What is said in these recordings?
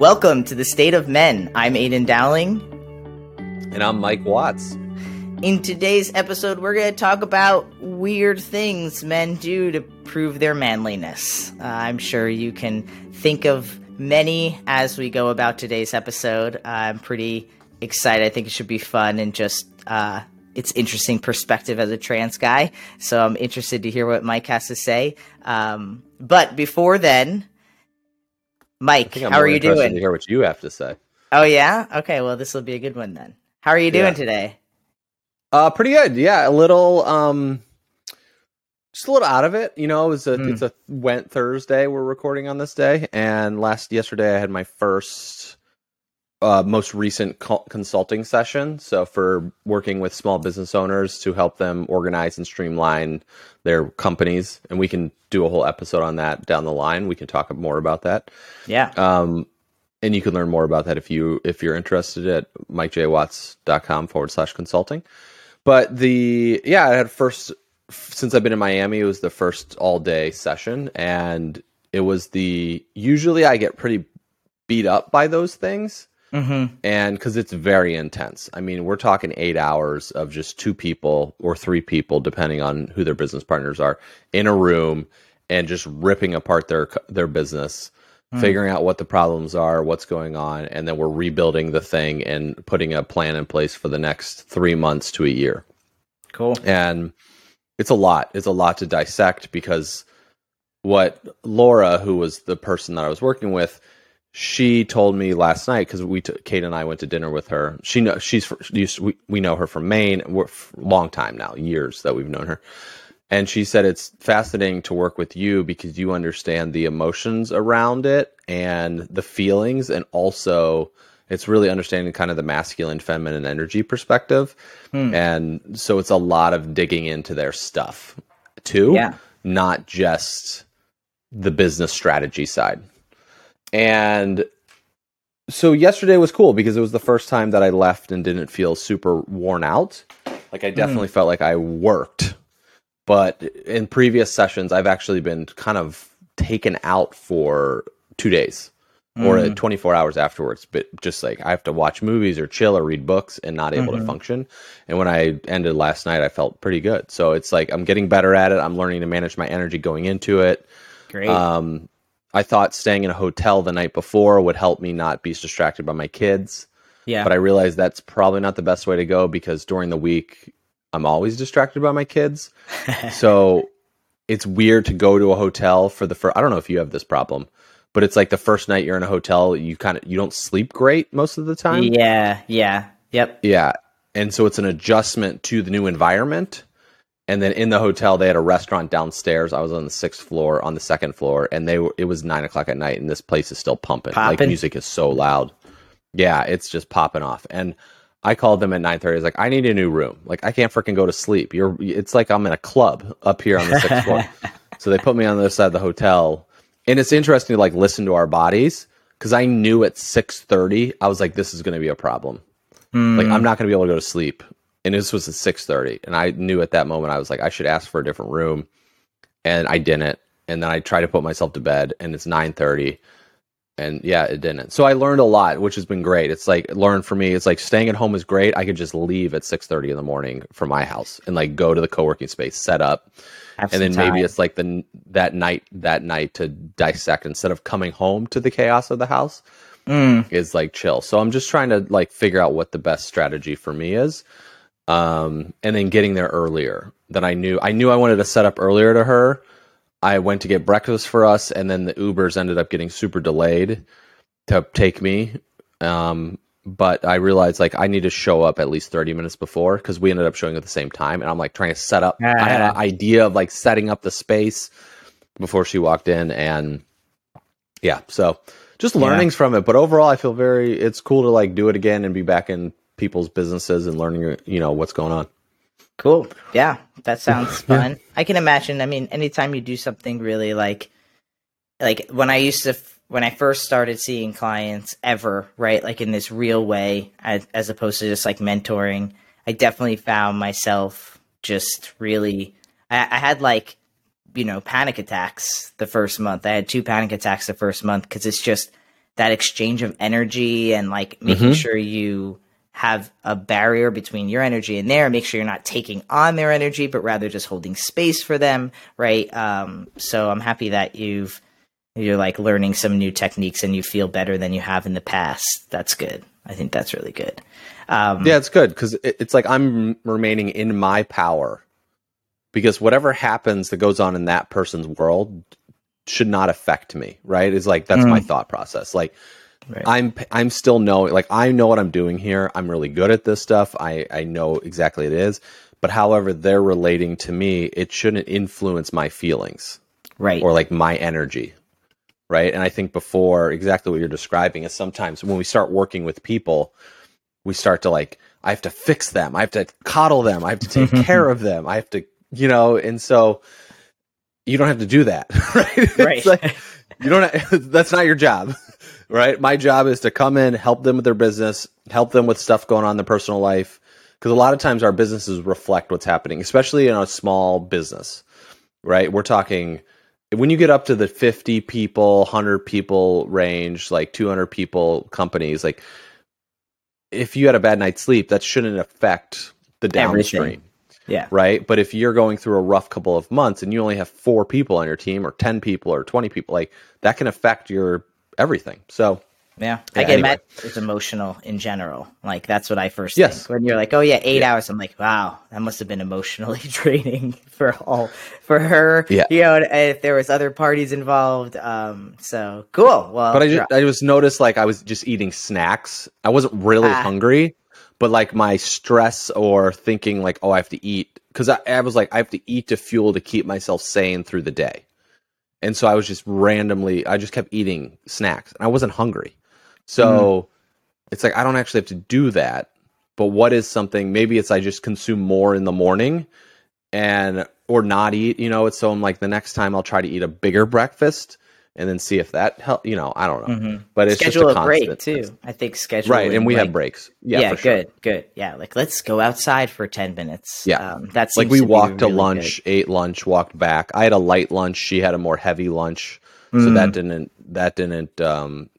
Welcome to The State of Men. I'm Aydian Dowling. And I'm Mike Watts. In today's episode, we're going to talk about weird things men do to prove their manliness. I'm sure you can think of many as we go about today's episode. I'm pretty excited. I think it should be fun and just it's interesting perspective as a trans guy. So I'm interested to hear what Mike has to say. But before then... Mike, how are you doing? I'm interested to hear what you have to say. Oh, yeah? Okay, well, this will be a good one then. How are you doing today? Pretty good. Yeah, just a little out of it. You know, it's Thursday. We're recording on this day. And yesterday I had my first most recent consulting session. So for working with small business owners to help them organize and streamline their companies. And we can do a whole episode on that down the line. We can talk more about that. Yeah. And you can learn more about that if you're interested at mikejwatts.com/consulting. But I had since I've been in Miami, it was the first all day session. And it was usually I get pretty beat up by those things. Mm-hmm. And because it's very intense. I mean, we're talking 8 hours of just two people or three people, depending on who their business partners are, in a room and just ripping apart their business, figuring out what the problems are, what's going on. And then we're rebuilding the thing and putting a plan in place for the next 3 months to a year. Cool. And it's a lot. It's a lot to dissect because what Laura, who was the person that I was working with, she told me last night, because Kate and I went to dinner with her. We know her from Maine. We're a long time now, years that we've known her. And she said it's fascinating to work with you because you understand the emotions around it and the feelings. And also, it's really understanding kind of the masculine, feminine energy perspective. And so it's a lot of digging into their stuff, too, not just the business strategy side. And so yesterday was cool because it was the first time that I left and didn't feel super worn out. Like I definitely felt like I worked, but in previous sessions, I've actually been kind of taken out for 2 days or 24 hours afterwards. But just like I have to watch movies or chill or read books and not able to function. And when I ended last night, I felt pretty good. So it's like, I'm getting better at it. I'm learning to manage my energy going into it. Great. I thought staying in a hotel the night before would help me not be distracted by my kids. Yeah. But I realized that's probably not the best way to go because during the week, I'm always distracted by my kids. So it's weird to go to a hotel for the first... I don't know if you have this problem, but it's like the first night you're in a hotel, you don't sleep great most of the time. Yeah, yeah, yep. Yeah, and so it's an adjustment to the new environment. And then in the hotel, they had a restaurant downstairs. I was on the 6th floor, on the 2nd floor, and it was 9 o'clock at night, and this place is still pumping. Like, music is so loud. Yeah, it's just popping off. And I called them at 9:30. I was like, I need a new room. Like, I can't freaking go to sleep. It's like I'm in a club up here on the 6th floor. So they put me on the other side of the hotel. And it's interesting to, like, listen to our bodies, because I knew at 6:30, I was like, this is going to be a problem. Like, I'm not going to be able to go to sleep. And this was at 6:30. And I knew at that moment, I was like, I should ask for a different room. And I didn't. And then I tried to put myself to bed. And it's 9:30. And yeah, it didn't. So I learned a lot, which has been great. It's like, for me, it's like staying at home is great. I could just leave at 6:30 in the morning from my house and like go to the co-working space, set up. And then maybe it's like that night to dissect instead of coming home to the chaos of the house. Is like chill. So I'm just trying to like figure out what the best strategy for me is. And then getting there earlier than I knew I wanted to set up earlier to her. I went to get breakfast for us. And then the Ubers ended up getting super delayed to take me. But I realized like I need to show up at least 30 minutes before because we ended up showing at the same time. And I'm like trying to set up. I had an idea of like setting up the space before she walked in. And yeah, so just learnings from it. But overall, I feel it's cool to like do it again and be back in people's businesses and learning, you know, what's going on. Cool. Yeah, that sounds fun. I can imagine. I mean, anytime you do something really like when I first started seeing clients ever, right? Like in this real way, as opposed to just like mentoring, I definitely found myself just really, I had like, you know, panic attacks the first month. I had 2 panic attacks the first month. Cause it's just that exchange of energy and like making sure you have a barrier between your energy and their, make sure you're not taking on their energy, but rather just holding space for them. Right. So I'm happy that you're like learning some new techniques and you feel better than you have in the past. That's good. I think that's really good. Yeah, it's good. Cause it's like, I'm remaining in my power, because whatever happens that goes on in that person's world should not affect me. Right. It's like, that's my thought process. Like, right. I'm still knowing, like, I know what I'm doing here. I'm really good at this stuff. I know exactly what it is, but however they're relating to me, it shouldn't influence my feelings, right? Or like my energy. Right. And I think before, exactly what you're describing is sometimes when we start working with people, we start to like, I have to fix them. I have to coddle them. I have to take care of them. I have to, you know, and so you don't have to do that. Right. Right. Like, you don't have, that's not your job. Right. My job is to come in, help them with their business, help them with stuff going on in their personal life. Because a lot of times our businesses reflect what's happening, especially in a small business. Right. We're talking when you get up to the 50 people, 100 people range, like 200 people companies, like if you had a bad night's sleep, that shouldn't affect the downstream. Everything. Yeah. Right. But if you're going through a rough couple of months and you only have 4 people on your team or 10 people or 20 people, like that can affect your everything. So yeah I get anyway. It's emotional in general. Like that's what I first think when you're like, oh yeah, 8 hours. I'm like, wow, that must have been emotionally draining for her. Yeah. You know, if there was other parties involved. So cool. Well, but I just noticed like I was just eating snacks. I wasn't really hungry, but like my stress or thinking like, oh, I have to eat. Cause I was like, I have to eat to fuel to keep myself sane through the day. And so I was just I just kept eating snacks and I wasn't hungry. So it's like, I don't actually have to do that, but what is something, maybe it's, I just consume more in the morning or not eat, you know, it's so I'm like the next time I'll try to eat a bigger breakfast and then see if that helps, you know, I don't know, but it's schedule just a break too. Test. I think schedule. Right. And we have breaks. Yeah for sure. Good. Yeah. Like let's go outside for 10 minutes. Yeah. That's like we walked to lunch, ate lunch, walked back. I had a light lunch. She had a more heavy lunch. So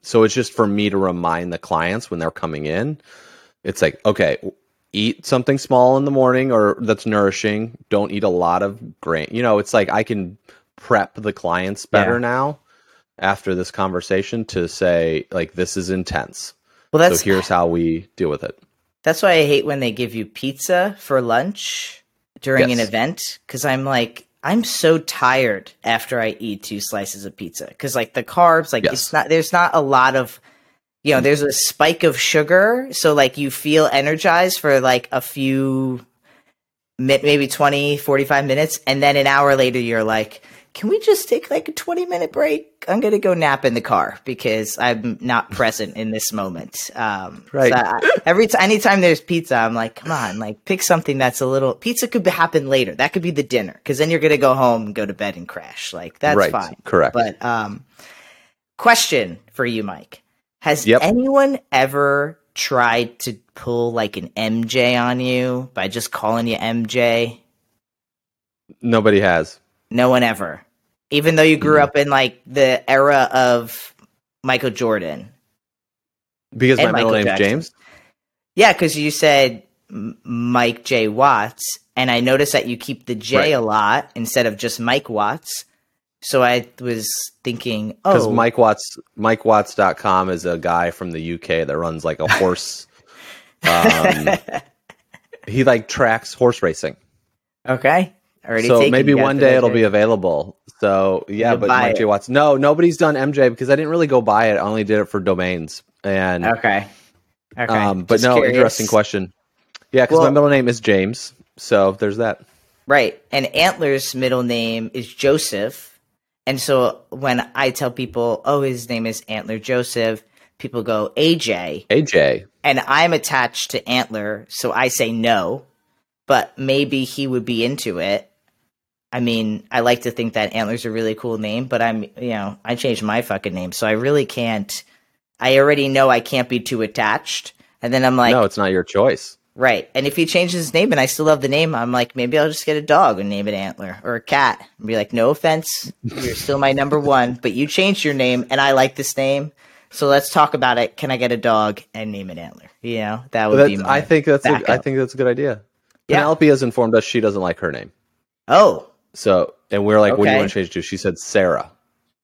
so it's just for me to remind the clients when they're coming in, it's like, okay, eat something small in the morning or that's nourishing. Don't eat a lot of grain. You know, it's like I can prep the clients better now after this conversation to say like, this is intense. Well, so here's how we deal with it. That's why I hate when they give you pizza for lunch during an event. Cause I'm like, I'm so tired after I eat 2 slices of pizza. Cause like the carbs, like it's not, there's not a lot of, you know, there's a spike of sugar. So like you feel energized for like a few, maybe 20, 45 minutes. And then an hour later, you're like, can we just take like a 20-minute break? I'm going to go nap in the car because I'm not present in this moment. Right. So anytime there's pizza, I'm like, come on, like pick something that's a little, pizza could happen later. That could be the dinner. Cause then you're going to go home and go to bed and crash. Like that's fine. Correct. But, question for you, Mike, has anyone ever tried to pull like an MJ on you by just calling you MJ? Nobody has. No one ever, even though you grew up in like the era of Michael Jordan. Because my middle name's James? Yeah, because you said Mike J. Watts, and I noticed that you keep the J a lot instead of just Mike Watts. So I was thinking, oh. Because mikejwatts.com is a guy from the UK that runs like a horse. He like tracks horse racing. Okay. So maybe one day it'll be available. So yeah, but Mike J. Watts. No, nobody's done MJ because I didn't really go buy it. I only did it for domains. And okay. But no, interesting question. Yeah, because my middle name is James. So there's that. Right. And Antler's middle name is Joseph. And so when I tell people, oh, his name is Antler Joseph, people go AJ. And I'm attached to Antler. So I say no. But maybe he would be into it. I mean, I like to think that Antler's a really cool name, but I changed my fucking name. So I really can't, I already know I can't be too attached. And then I'm like, no, it's not your choice. Right. And if he changes his name and I still love the name, I'm like, maybe I'll just get a dog and name it Antler or a cat and be like, no offense. You're still my number one, but you changed your name and I like this name. So let's talk about it. Can I get a dog and name it Antler? You know, that would be my backup. I think that's a good idea. Yeah. Penelope has informed us she doesn't like her name. Oh. So, and we're like, okay. What do you want to change to? She said Sarah.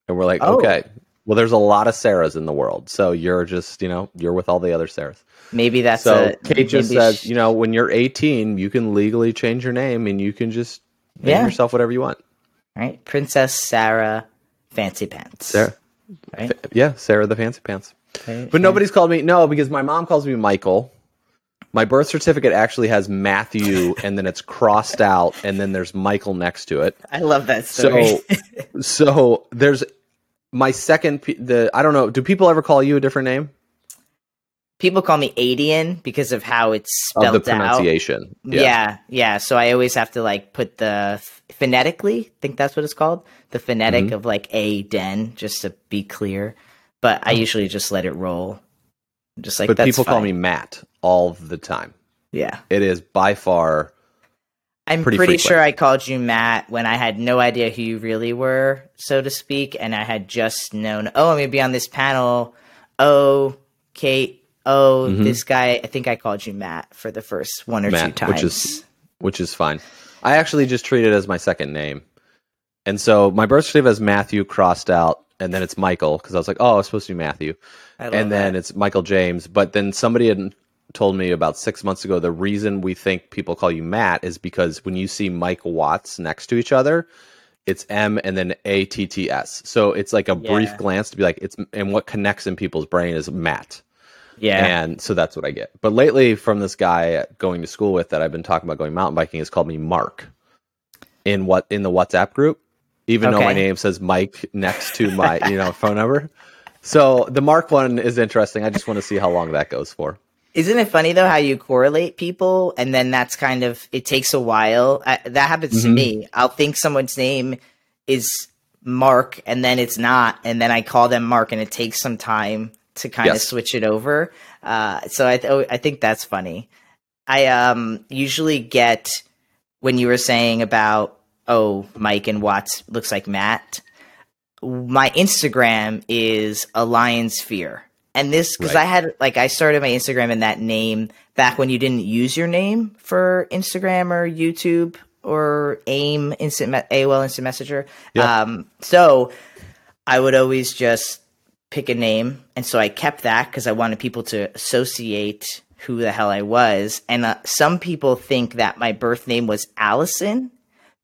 And we're like, okay. Well, there's a lot of Sarahs in the world. So you're just, you're with all the other Sarahs. Maybe that's Kate just says, when you're 18, you can legally change your name and you can just name yourself whatever you want. Right. Princess Sarah Fancy Pants. Sarah. Right? Yeah, Sarah the Fancy Pants. Okay, but nobody's called me. No, because my mom calls me Michael. My birth certificate actually has Matthew, and then it's crossed out, and then there's Michael next to it. I love that story. So there's my second. I don't know. Do people ever call you a different name? People call me Aydian because of how it's spelled out. The pronunciation. Out. Yeah. So I always have to put the phonetically. Think that's what it's called. The phonetic of Aydian, just to be clear. But I usually just let it roll. Just like. But that's people call me Matt all the time. Yeah, it is by far. I'm pretty sure I called you Matt when I had no idea who you really were, so to speak, and I had just known. Oh, I'm gonna be on this panel. Oh, Kate. Oh, this guy. I think I called you Matt for the first one or two times, which is fine. I actually just treat it as my second name, and so my birth certificate has Matthew crossed out. And then it's Michael, because I was like, oh, it's supposed to be Matthew. And then it's Michael James. But then somebody had told me about 6 months ago, the reason we think people call you Matt is because when you see Mike Watts next to each other, it's M and then A-T-T-S. So it's like a brief glance to be like, and what connects in people's brain is Matt. Yeah. And so that's what I get. But lately from this guy going to school with that I've been talking about going mountain biking has called me Mark in the WhatsApp group. Even though my name says Mike next to my, phone number. So the Mark one is interesting. I just want to see how long that goes for. Isn't it funny, though, how you correlate people? And then that's kind of, it takes a while. That happens to me. I'll think someone's name is Mark, and then it's not. And then I call them Mark, and it takes some time to kind of switch it over. So I think that's funny. I usually get, when you were saying about, oh, Mike and Watts looks like Matt. My Instagram is AllianceFear. And this, because I started my Instagram in that name back when you didn't use your name for Instagram or YouTube or AIM, AOL Instant Messenger. Yeah. So I would always just pick a name. And so I kept that because I wanted people to associate who the hell I was. And some people think that my birth name was Allison.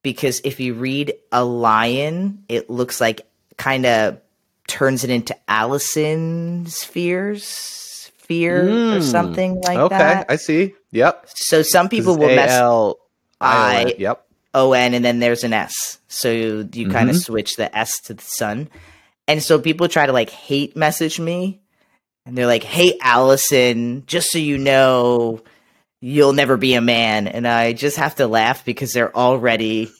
Because if you read a lion, it looks like kind of turns it into Allison's fear or something like that. Okay, I see. Yep. So some people will mess I-O-N and then there's an S. So you kind of switch the S to the sun. And so people try to hate message me. And they're like, hey, Allison, just so you know – you'll never be a man. And I just have to laugh because they're already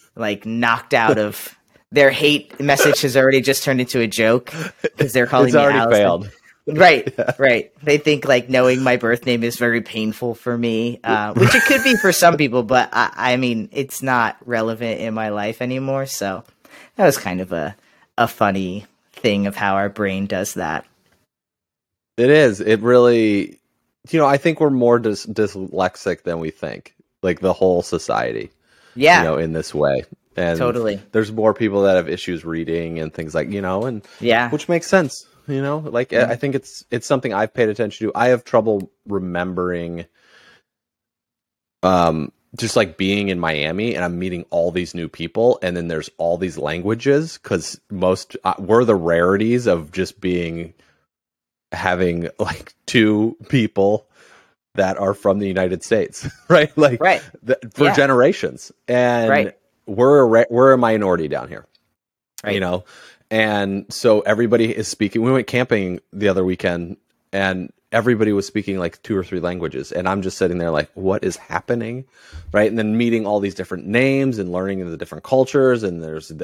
knocked out of their hate message has already just turned into a joke because they're calling me Allison. Failed. Right. Yeah. Right. They think knowing my birth name is very painful for me, which it could be for some people, but I mean, it's not relevant in my life anymore. So that was kind of a funny thing of how our brain does that. It is. It really, I think we're more dyslexic than we think, the whole society, in this way. And totally. There's more people that have issues reading and things which makes sense, I think it's something I've paid attention to. I have trouble remembering, just being in Miami and I'm meeting all these new people. And then there's all these languages because we're the rarities of just being having two people that are from the United States, right? For generations, and we're a minority down here, right. And so everybody is speaking. We went camping the other weekend, and everybody was speaking 2 or 3 languages, and I'm just sitting there what is happening, right? And then meeting all these different names and learning the different cultures, and there's and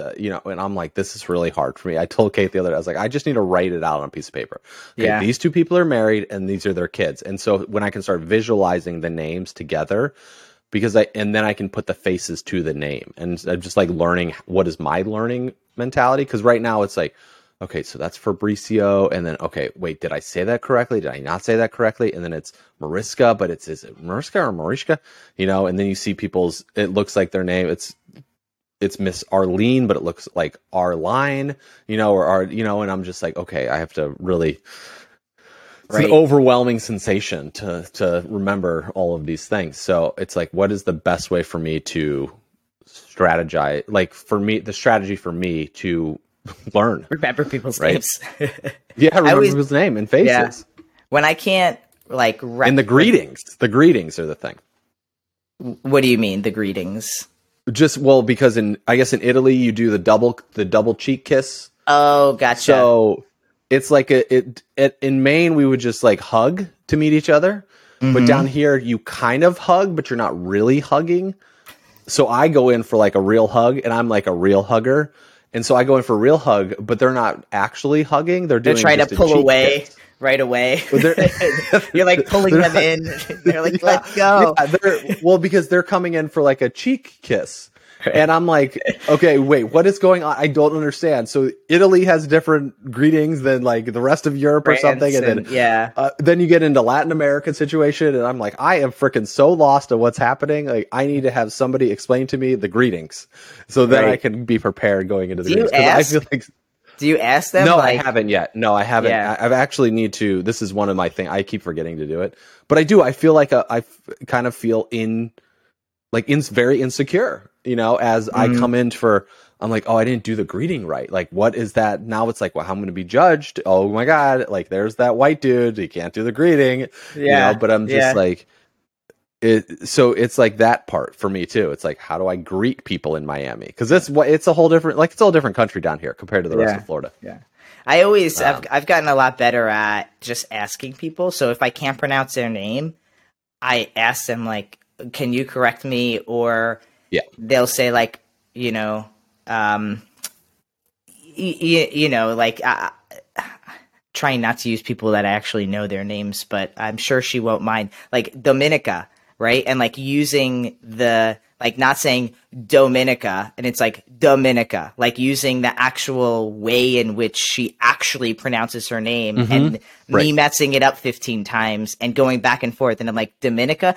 I'm this is really hard for me. I told Kate the other day, I was I just need to write it out on a piece of paper. Okay, yeah. These two people are married, and these are their kids, and so when I can start visualizing the names together, because then I can put the faces to the name, and I'm just learning what is my learning mentality, because right now it's okay, so that's Fabricio. And then, okay, wait, did I say that correctly? Did I not say that correctly? And then it's Mariska, but it's, is it Mariska or Mariska? You know, and then you see people's, it looks like their name. It's Miss Arlene, but it looks like Arline, you know, or, you know, and I'm just like, okay, I have to really, it's right. An overwhelming sensation to remember all of these things. So it's like, what is the best way for me to strategize? Like for me, the strategy for me to learn, remember people's names. Yeah, remember people's name and faces. Yeah. When I can't like, and the greetings are the thing. What do you mean? The greetings? Just, well, because I guess in Italy you do the double cheek kiss. Oh, gotcha. So it's like in Maine we would just like hug to meet each other, mm-hmm. But down here you kind of hug, but you're not really hugging. So I go in for like a real hug, and I'm like a real hugger, and so I go in for a real hug, but they're not actually hugging. They're trying to pull away. Kiss. Right away. You're like pulling them in. They're like, yeah, let's go. Yeah, well, because they're coming in for like a cheek kiss. And I'm like, okay, wait, what is going on? I don't understand. So Italy has different greetings than like the rest of Europe, France or something. And then, yeah. Then you get into Latin American situation. And I'm like, I am freaking so lost at what's happening. Like I need to have somebody explain to me the greetings so that right. I can be prepared going into the greetings. I feel like, do you ask them? No, like, I haven't yet. No, I haven't. Yeah. I actually need to. This is one of my things. I keep forgetting to do it, but I do. I feel like I kind of feel very insecure, you know, as I come in for, I'm like, oh, I didn't do the greeting right. Like, what is that? Now it's like, well, I'm going to be judged. Oh my God. Like there's that white dude. He can't do the greeting. Yeah. You know, but I'm just like, so it's like that part for me too. It's like, how do I greet people in Miami? Because it's a whole different, like it's a whole different country down here compared to the rest of Florida. Yeah, I always I've gotten a lot better at just asking people. So if I can't pronounce their name, I ask them like, "Can you correct me?" Or they'll say like, you know, you know, like trying not to use people that I actually know their names, but I'm sure she won't mind. Like Dominica. Right. And like using the, like not saying Dominica, and it's like Dominica, like using the actual way in which she actually pronounces her name, mm-hmm. and me messing it up 15 times and going back and forth. And I'm like, Dominica,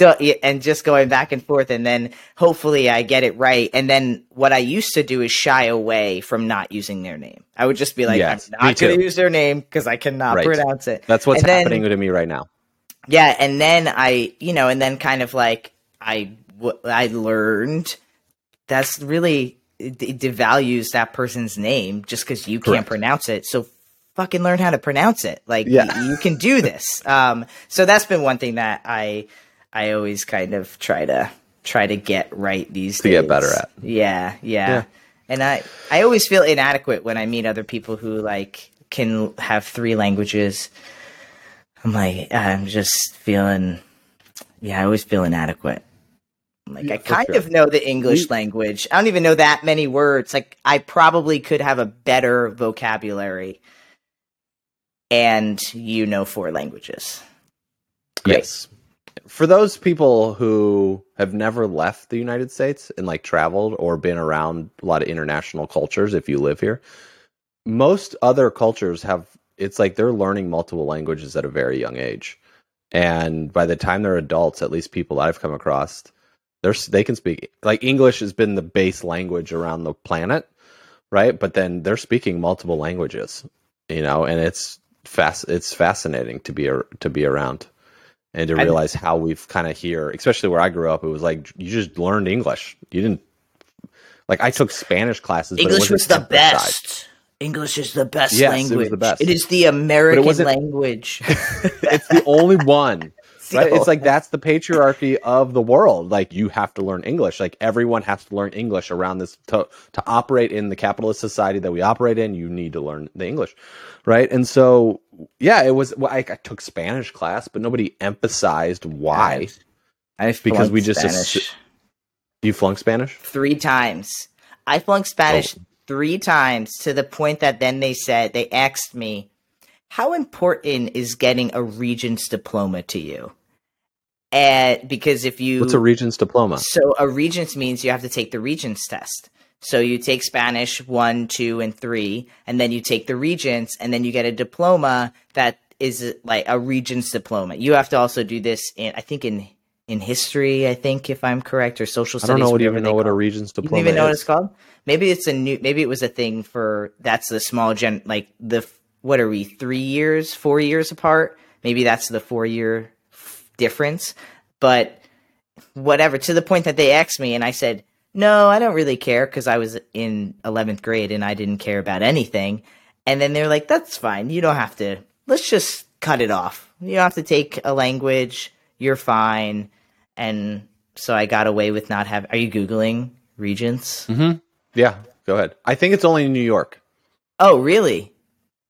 and just going back and forth. And then hopefully I get it right. And then what I used to do is shy away from not using their name. I would just be like, I'm not going to use their name because I cannot pronounce it. That's what's happening to me right now. Yeah, and then I, you know, and then kind of like I learned that's really it devalues that person's name just because you can't pronounce it. So fucking learn how to pronounce it. Like you can do this. So that's been one thing that I always kind of try to get right these days. To get better at. Yeah. And I always feel inadequate when I meet other people who like can have 3 languages. I'm like, I'm just feeling, I always feel inadequate. Like, I kind of know the English language. I don't even know that many words. Like, I probably could have a better vocabulary. And you know 4 languages. Great. Yes. For those people who have never left the United States and, like, traveled or been around a lot of international cultures, if you live here, most other cultures have... It's like they're learning multiple languages at a very young age. And by the time they're adults, at least people I've come across, they can speak. Like English has been the base language around the planet, right? But then they're speaking multiple languages, you know, and it's fascinating to be around and to realize how we've kind of here, especially where I grew up, it was like you just learned English. You didn't – like I took Spanish classes. English was the best. English is the best language. It was the best. It is the American language. It's the only one. Right? It's like that's the patriarchy of the world. Like you have to learn English. Like everyone has to learn English around this to operate in the capitalist society that we operate in. You need to learn the English, right? And so, it was. Well, I took Spanish class, but nobody emphasized why. Because we just you flunked Spanish 3 times. I flunked Spanish. 3 times to the point that then they asked me, how important is getting a Regents diploma to you? And because what's a Regents diploma? So a Regents means you have to take the Regents test. So you take Spanish 1, 2, and 3, and then you take the Regents, and then you get a diploma that is like a Regents diploma. You have to also do this in, I think, in history, I think, if I'm correct, or social studies. I don't know, even know what a Regents diploma is. You don't even know what it's called? Maybe it's a new, maybe it was a thing for, that's the small gen, like the, what are we, 3 years, 4 years apart? Maybe that's the 4 year difference, but whatever, to the point that they asked me and I said, no, I don't really care, because I was in 11th grade and I didn't care about anything. And then they're like, that's fine. You don't have to. Let's just cut it off. You don't have to take a language. You're fine. And so I got away with not having. Are you Googling Regents? Mm-hmm. Yeah, go ahead. I think it's only in New York. Oh, really?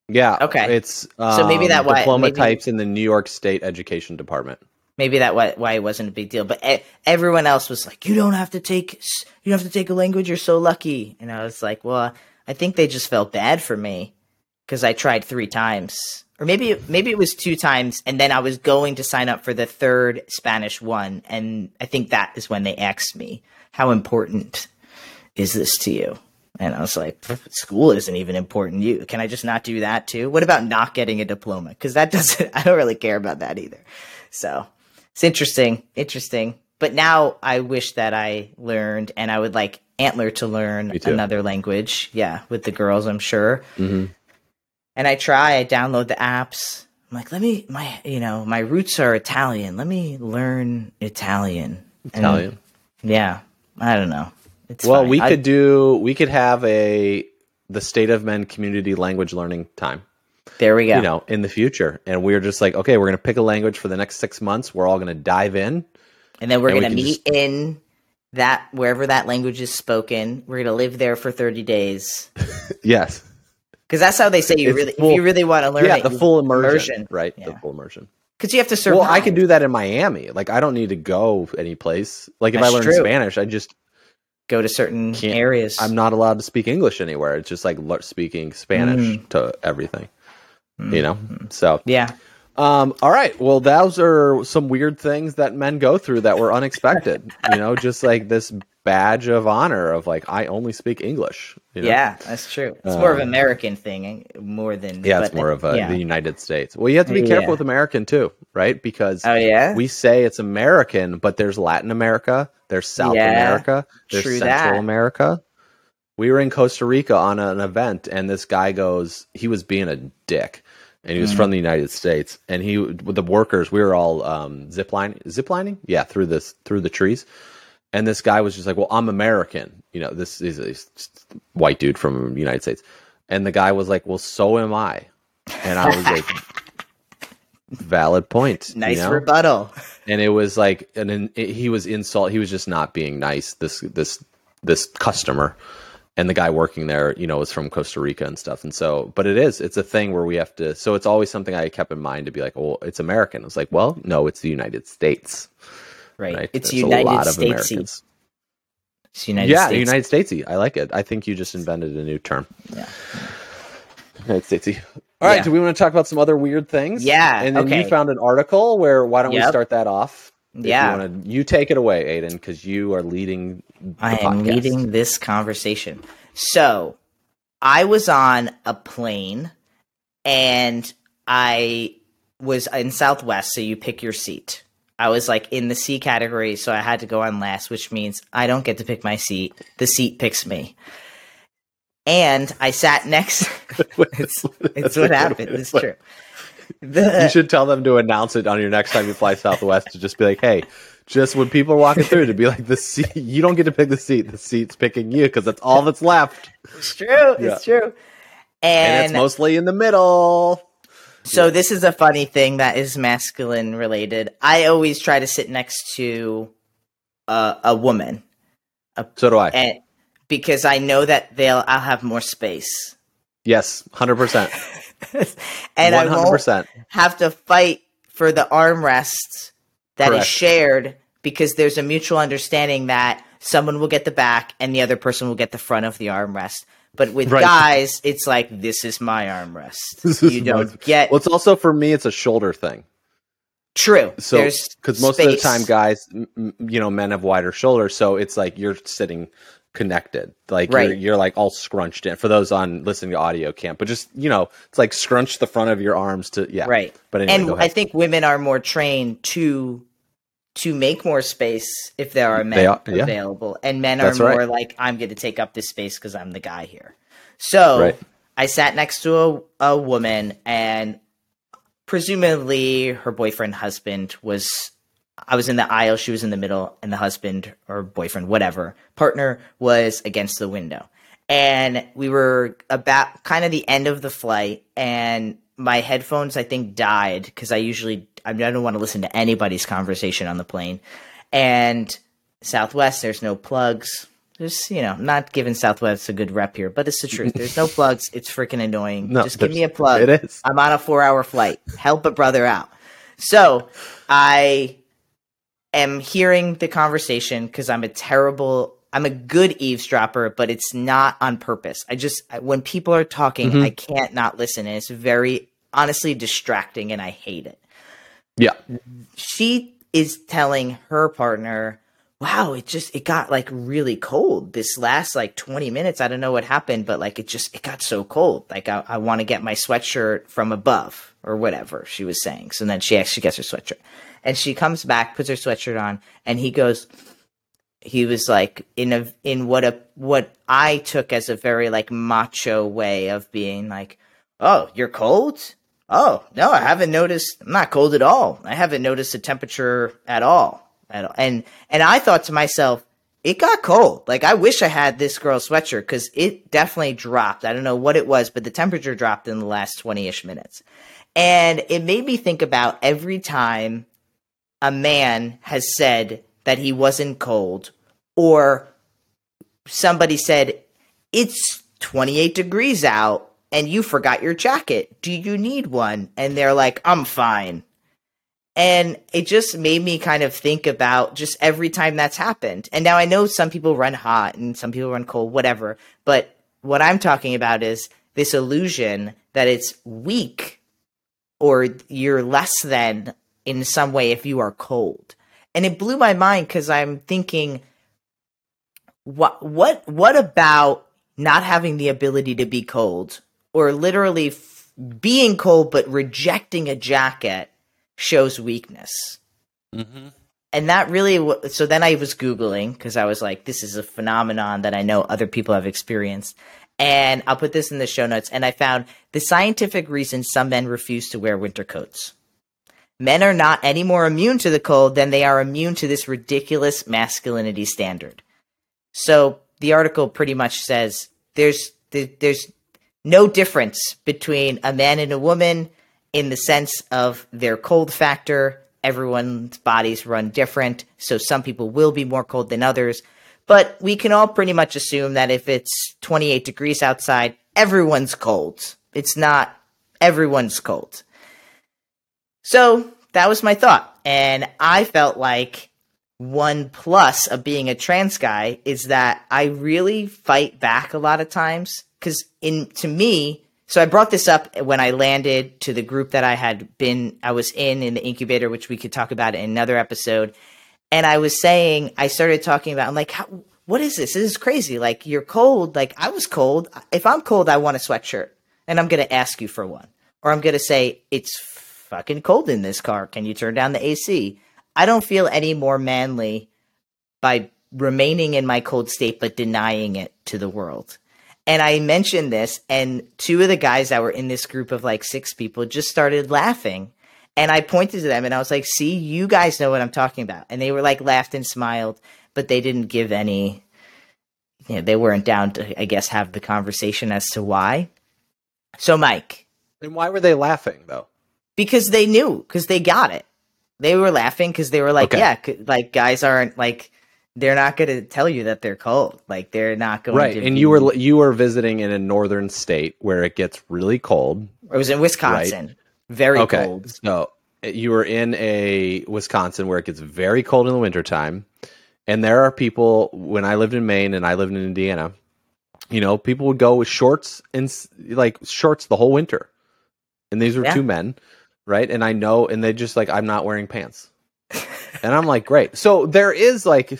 Yeah. Okay. It's so maybe that diploma types in the New York State Education Department. Maybe that's why it wasn't a big deal, but everyone else was like, "You don't have to take a language. You're so lucky." And I was like, "Well, I think they just felt bad for me because I tried 3 times, or maybe it was 2 times, and then I was going to sign up for the third Spanish one, and I think that is when they asked me, "How important is this to you?" And I was like, "School isn't even important. You can I just not do that too? What about not getting a diploma? Because that doesn't. I don't really care about that either." So. It's interesting. But now I wish that I learned, and I would like Antler to learn another language. Yeah, with the girls, I'm sure. Mm-hmm. And I download the apps. I'm like, my roots are Italian. Let me learn Italian. And, yeah, I don't know. It's well, fine. we could have the State of Men community language learning time. There we go. You know, in the future. And we're just like, okay, we're going to pick a language for the next 6 months. We're all going to dive in. And then we're going to meet in that, wherever that language is spoken. We're going to live there for 30 days. Yes. Because that's how they say if you really want to learn it. Yeah, the full immersion. Right, yeah. The full immersion. Because you have to survive. Well, I can do that in Miami. Like, I don't need to go any place. Like, if I learn Spanish, I just go to certain areas. I'm not allowed to speak English anywhere. It's just like speaking Spanish to everything. You know, so yeah. All right. Well, those are some weird things that men go through that were unexpected. You know, just like this badge of honor of like I only speak English. You know? Yeah, that's true. It's more of an American thing, more than the United States. Well, you have to be careful with American too, right? Because we say it's American, but there's Latin America, there's South America, there's Central America. We were in Costa Rica on an event, and this guy goes, he was being a dick, and he was from the United States, and with the workers, we were all ziplining? Yeah, through the trees. And this guy was just like, well, I'm American. You know, this is a white dude from the United States. And the guy was like, well, so am I. And I was like, valid point. Nice rebuttal. And it was like, he was he was just not being nice, this customer. And the guy working there, you know, is from Costa Rica and stuff. And so, but it's a thing where we have to, so it's always something I kept in mind to be like, well, it's American. It's like, well, no, it's the United States. Right. It's There's United a lot States-y. Of Americans. It's United States-y. United States-y. I like it. I think you just invented a new term. Yeah. United States-y. All right. Yeah. Do we want to talk about some other weird things? Yeah. And then you found an article where, why don't we start that off? If you want to, you take it away, Aydian, because you are leading the podcast. I am leading this conversation. So I was on a plane, and I was in Southwest, so you pick your seat. I was like in the C category, so I had to go on last, which means I don't get to pick my seat. The seat picks me. And I sat next. it's what happened. It's true. You should tell them to announce it on your next time you fly Southwest to just be like, hey, just when people are walking through, to be like, the seat, you don't get to pick the seat. The seat's picking you because that's all that's left. It's true. Yeah. It's true. And it's mostly in the middle. So this is a funny thing that is masculine related. I always try to sit next to a woman. So do I. Because I know that I'll have more space. Yes, 100%. And 100%. I won't have to fight for the armrests that is shared because there's a mutual understanding that someone will get the back and the other person will get the front of the armrest. But with guys, it's like, this is my armrest. You don't get. Well, it's also for me, it's a shoulder thing. True. So because most of the time, guys, you know, men have wider shoulders, so it's like you're sitting connected. Like right. you're like all scrunched in. For those on listening to audio camp, but just, you know, it's like scrunch the front of your arms to yeah. Right. But anyway, and I think women are more trained to make more space if there are men available, and men are more right. like, I'm going to take up this space because I'm the guy here. So right. I sat next to a woman, and presumably her boyfriend, husband was, I was in the aisle, she was in the middle, and the husband or boyfriend, whatever, partner was against the window. And we were about kind of the end of the flight, and my headphones, I think, died because I don't want to listen to anybody's conversation on the plane. And Southwest, there's no plugs. There's, you know, not giving Southwest a good rep here, but it's the truth. There's no plugs. It's freaking annoying. No, just give me a plug. It is. I'm on a 4-hour flight. Help a brother out. So I am hearing the conversation because I'm a good eavesdropper, but it's not on purpose. When people are talking, mm-hmm. I can't not listen. And it's very honestly distracting, and I hate it. Yeah. She is telling her partner, wow, it got like really cold this last like 20 minutes. I don't know what happened, but like, it got so cold. Like I want to get my sweatshirt from above or whatever she was saying. So then she actually gets her sweatshirt, and she comes back, puts her sweatshirt on, and he goes, he was like in what I took as a very like macho way of being like, oh, you're cold? Oh, no, I haven't noticed. I'm not cold at all. I haven't noticed the temperature at all. And I thought to myself, it got cold. Like, I wish I had this girl's sweatshirt because it definitely dropped. I don't know what it was, but the temperature dropped in the last 20-ish minutes. And it made me think about every time a man has said that he wasn't cold, or somebody said, it's 28 degrees out, and you forgot your jacket. Do you need one? And they're like, I'm fine. And it just made me kind of think about just every time that's happened. And now I know some people run hot and some people run cold, whatever. But what I'm talking about is this illusion that it's weak or you're less than in some way if you are cold. And it blew my mind because I'm thinking, what about not having the ability to be cold? Or literally being cold but rejecting a jacket shows weakness. Mm-hmm. And that really – so then I was Googling because I was like, this is a phenomenon that I know other people have experienced. And I'll put this in the show notes. And I found the scientific reason some men refuse to wear winter coats. Men are not any more immune to the cold than they are immune to this ridiculous masculinity standard. So the article pretty much says there's – no difference between a man and a woman in the sense of their cold factor. Everyone's bodies run different, so some people will be more cold than others. But we can all pretty much assume that if it's 28 degrees outside, everyone's cold. It's not everyone's cold. So that was my thought. And I felt like one plus of being a trans guy is that I really fight back a lot of times. Because to me, so I brought this up when I landed to the group that I was in the incubator, which we could talk about in another episode. And I started talking about, I'm like, what is this? This is crazy. Like, you're cold. Like, I was cold. If I'm cold, I want a sweatshirt, and I'm going to ask you for one, or I'm going to say, it's fucking cold in this car. Can you turn down the AC? I don't feel any more manly by remaining in my cold state, but denying it to the world. And I mentioned this, and two of the guys that were in this group of like 6 people just started laughing. And I pointed to them, and I was like, see, you guys know what I'm talking about. And they were like, laughed and smiled, but they didn't give any, you know, they weren't down to, I guess, have the conversation as to why. So Mike. And why were they laughing though? Because they knew, because they got it. They were laughing because they were like, okay. Yeah, like guys aren't like, they're not going to tell you that they're cold. Like, they're not going to. Right, and you were visiting in a northern state where it gets really cold. It was in Wisconsin. Right? Very cold. So you were in Wisconsin where it gets very cold in the wintertime. And there are people, when I lived in Maine and I lived in Indiana, you know, people would go with shorts and like shorts the whole winter. And these were 2 men, right? And I know, and they just like, I'm not wearing pants. And I'm like, great. So there is like...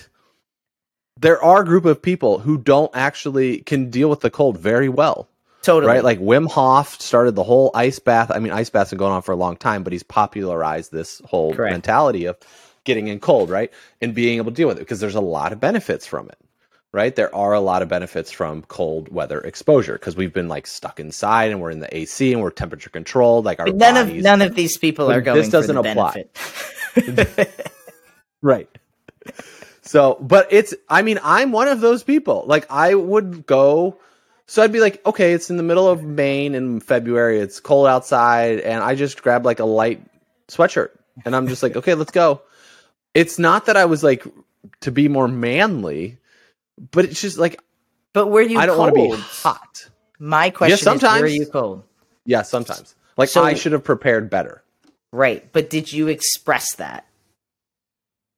there are a group of people who don't actually can deal with the cold very well. Totally. Right? Like Wim Hof started the whole ice bath. I mean, ice baths have been going on for a long time, but he's popularized this whole mentality of getting in cold, right? And being able to deal with it because there's a lot of benefits from it. Right? There are a lot of benefits from cold weather exposure because we've been like stuck inside and we're in the AC and we're temperature controlled. Like our none of these people are going. This doesn't apply. Right. So, but I'm one of those people. Like I would go, so I'd be like, okay, it's in the middle of Maine in February. It's cold outside. And I just grab like a light sweatshirt and I'm just like, okay, let's go. It's not that I was like to be more manly. But it's just like, but were you? I don't want to be hot. My question is, were you cold? Yeah, sometimes. Like so, I should have prepared better. Right, but did you express that?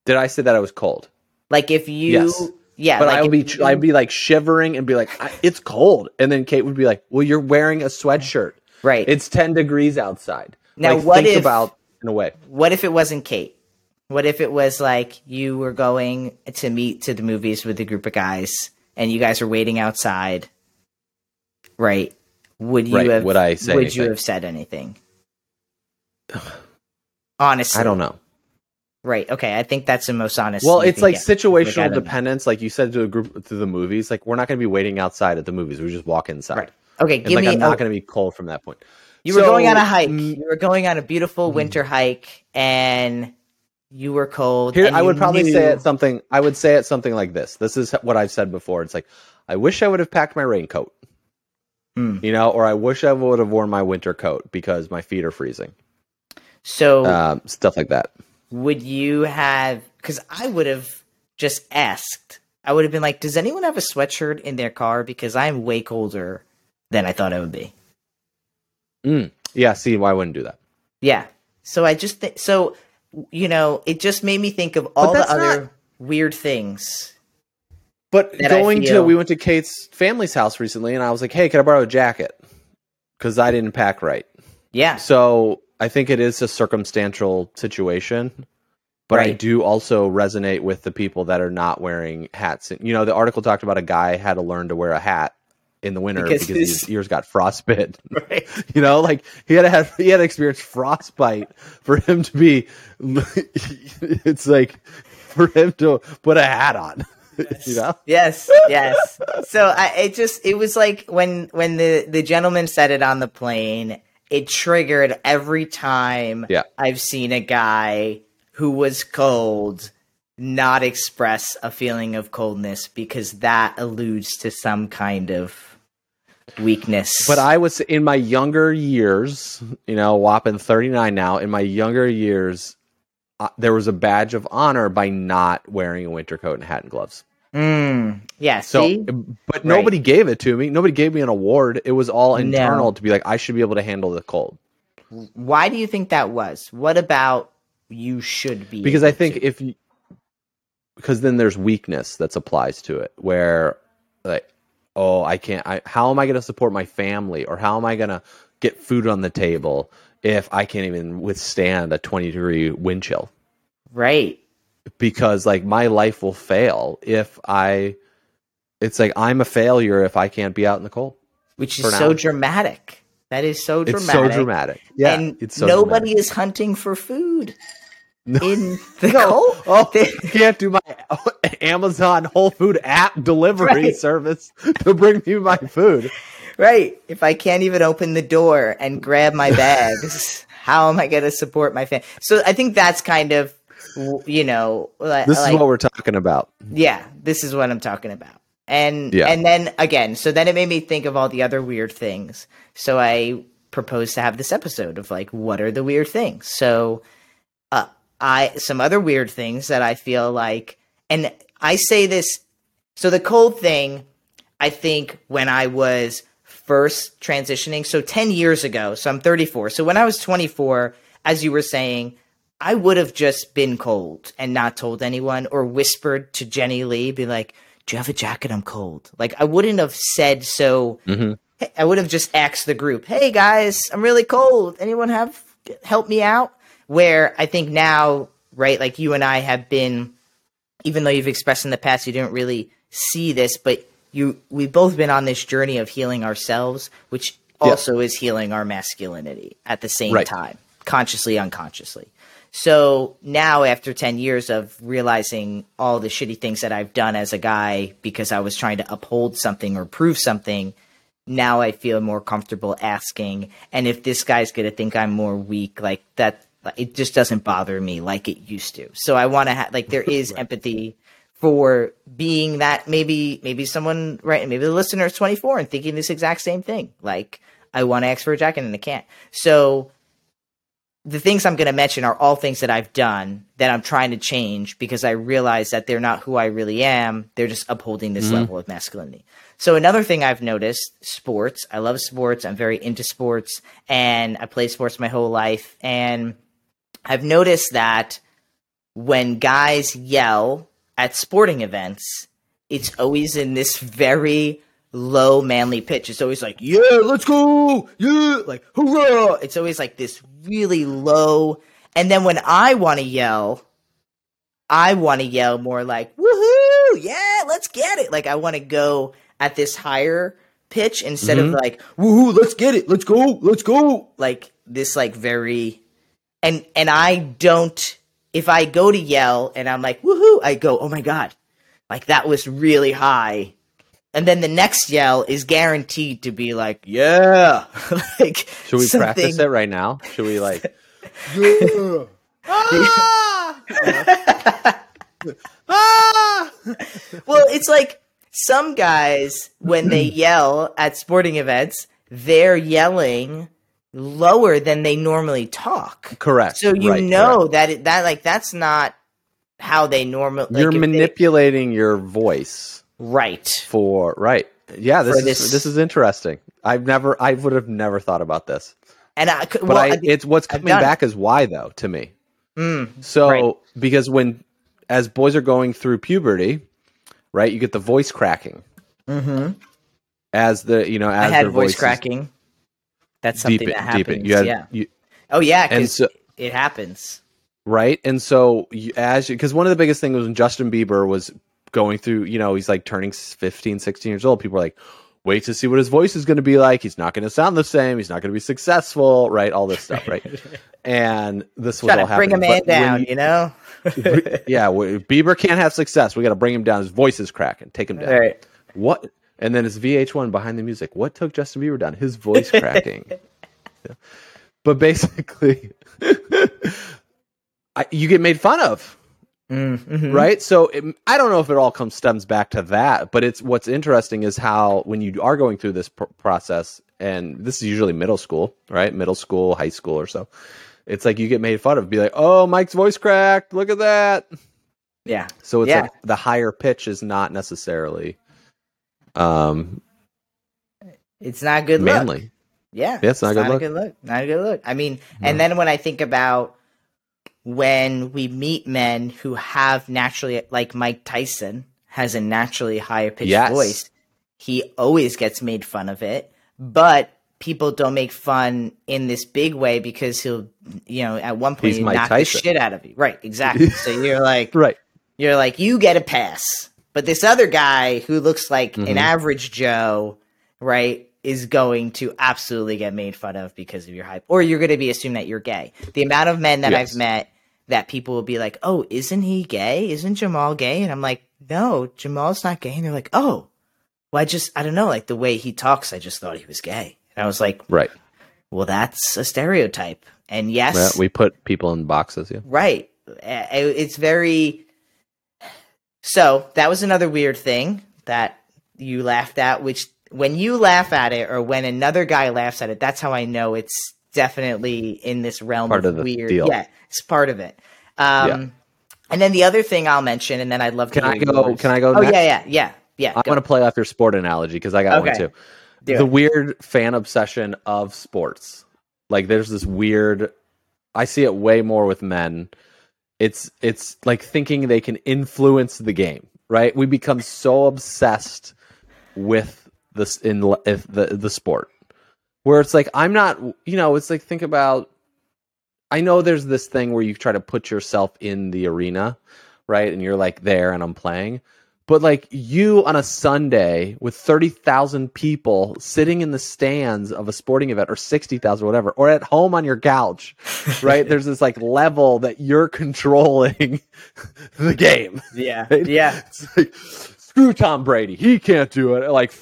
Did I say that I was cold? Like if you, yeah. But like I'd be like shivering and be like, it's cold, and then Kate would be like, well, you're wearing a sweatshirt, right? It's 10 degrees outside. Now, like, what if it wasn't Kate? What if it was like you were going to meet to the movies with a group of guys and you guys are waiting outside, right? Would you have said anything? Honestly. I don't know. Right. Okay. I think that's the most honest. Well, it's like situational dependence. Like you said to a group to the movies, like we're not going to be waiting outside at the movies. We just walk inside. Right. Okay. And I'm not going to be cold from that point. You were going on a hike. You were going on a beautiful winter hike and... You were cold. Here, I would probably say it something like this. This is what I've said before. It's like, I wish I would have packed my raincoat, you know, or I wish I would have worn my winter coat because my feet are freezing. So stuff like that. Would you have, because I would have just asked, I would have been like, does anyone have a sweatshirt in their car? Because I'm way colder than I thought I would be. Yeah. See, why wouldn't do that? Yeah. So I just think so. You know, it just made me think of all the other weird things. But we went to Kate's family's house recently, and I was like, hey, can I borrow a jacket? Because I didn't pack right. Yeah. So I think it is a circumstantial situation. But right. I do also resonate with the people that are not wearing hats. You know, the article talked about a guy had to learn to wear a hat in the winter because his ears got frostbit. Right. You know, like he had to experience frostbite for him to be it's like for him to put a hat on. Yes. You know? Yes. So it was like when the gentleman said it on the plane, it triggered every time I've seen a guy who was cold not express a feeling of coldness because that alludes to some kind of weakness. But I was in my younger years, you know, whopping 39 now. In my younger years, there was a badge of honor by not wearing a winter coat and hat and gloves. Yeah. So, see? But nobody gave it to me. Nobody gave me an award. It was all internal to be like, I should be able to handle the cold. Why do you think that was? What about you should be? Because I think because then there's weakness that applies to it where like, oh, I can't, how am I going to support my family or how am I going to get food on the table if I can't even withstand a 20-degree wind chill? Right. Because like my life will fail it's like I'm a failure if I can't be out in the cold. Which is so dramatic. That is so dramatic. It's so dramatic. Yeah. And nobody is hunting for food. No. In the cold? Oh, I can't do my Amazon Whole Food app delivery service to bring me my food. Right. If I can't even open the door and grab my bags, how am I going to support my family? So I think that's kind of, you know. This is what we're talking about. Yeah, this is what I'm talking about. And then again, so then it made me think of all the other weird things. So I proposed to have this episode of like, what are the weird things? So some other weird things that I feel like, and I say this, so the cold thing, I think when I was first transitioning, so 10 years ago, so I'm 34. So when I was 24, as you were saying, I would have just been cold and not told anyone or whispered to Jenny Lee, be like, do you have a jacket? I'm cold. Like I wouldn't have said so. Mm-hmm. I would have just asked the group, hey guys, I'm really cold. Anyone help me out? Where I think now, right, like you and I have been, even though you've expressed in the past, you didn't really see this, but we've both been on this journey of healing ourselves, which also is healing our masculinity at the same time, consciously, unconsciously. So now after 10 years of realizing all the shitty things that I've done as a guy because I was trying to uphold something or prove something, now I feel more comfortable asking. And if this guy's going to think I'm more weak, like that, it just doesn't bother me like it used to. So I want to have, like, there is empathy for being that maybe someone, right. Maybe the listener is 24 and thinking this exact same thing. Like, I want to ask for a jacket and I can't. So the things I'm going to mention are all things that I've done that I'm trying to change because I realize that they're not who I really am. They're just upholding this level of masculinity. So another thing I've noticed, sports. I love sports. I'm very into sports and I play sports my whole life. And I've noticed that when guys yell at sporting events, it's always in this very low manly pitch. It's always like, yeah, let's go. Yeah. Like, hurrah. It's always like this really low. And then when I want to yell more like, woohoo. Yeah, let's get it. Like, I want to go at this higher pitch instead of like, woohoo, let's get it. Let's go. Let's go. Like this, like very, and I don't, if I go to yell and I'm like, woohoo, I go, oh my God, like that was really high. And then the next yell is guaranteed to be like, yeah. Like, should we practice it right now? Should we like, yeah. Ah! Ah! Well, it's like some guys, when they yell at sporting events, they're yelling lower than they normally talk. Correct. So you know that like that's not how they normally. Like, you're manipulating your voice. Right. Yeah, this is interesting. I would have never thought about this. And it's what's coming back is why, though, to me. Because when, as boys are going through puberty, right, you get the voice cracking. As the, you know, as I had voice cracking. That's something that happens. Because it happens. Right. And so, because one of the biggest things was when Justin Bieber was going through, you know, he's like turning 15, 16 years old. People are like, wait to see what his voice is going to be like. He's not going to sound the same. He's not going to be successful, right? All this stuff, right? And this was all happening. Bring a man down, you know? Bieber can't have success. We got to bring him down. His voice is cracking. Take him down. Right. What? And then it's VH1 Behind the Music. What took Justin Bieber down? His voice cracking. But basically, you get made fun of. Right. So I don't know if it all stems back to that, but it's what's interesting is how when you are going through this process, and this is usually middle school, right? Middle school, high school or so. It's like you get made fun of, be like, oh, Mike's voice cracked. Look at that. Yeah. So it's like the higher pitch is not necessarily. It's not good. Manly. Look. Yeah. It's not good look. Not a good look. I mean, and then when I think about when we meet men who have naturally, like Mike Tyson has a naturally higher pitched voice, he always gets made fun of it, but people don't make fun in this big way because he'll, you know, at one point he'll knock the shit out of you. Right. Exactly. So you're like, you're like, you get a pass, but this other guy who looks like an average Joe, right, is going to absolutely get made fun of because of your hype, or you're going to be assumed that you're gay. The amount of men that I've met that people will be like, oh, isn't he gay? Isn't Jamal gay? And I'm like, no, Jamal's not gay. And they're like, oh, well, I don't know. Like the way he talks, I just thought he was gay. And I was like, right. Well, that's a stereotype. And yes. Well, we put people in boxes. Yeah. Right. It's very. So that was another weird thing that you laughed at, which when you laugh at it or when another guy laughs at it, that's how I know it's definitely in this realm of weird deal. Yeah, it's part of it. And then the other thing I'll mention, and then I'd love to Can I go next? Yeah. I'm going to play off your sport analogy because I got one too. Weird fan obsession of sports. Like there's this weird, I see it way more with men. It's like thinking they can influence the game, right? We become so obsessed with this the sport. Where it's like, I'm not, you know, it's like, think about, I know there's this thing where you try to put yourself in the arena, right? And you're like there and I'm playing, But like you on a Sunday with 30,000 people sitting in the stands of a sporting event, or 60,000 or whatever, or at home on your couch, right? There's this like level that you're controlling the game. Yeah. Right? Yeah. It's like, screw Tom Brady. He can't do it. Like,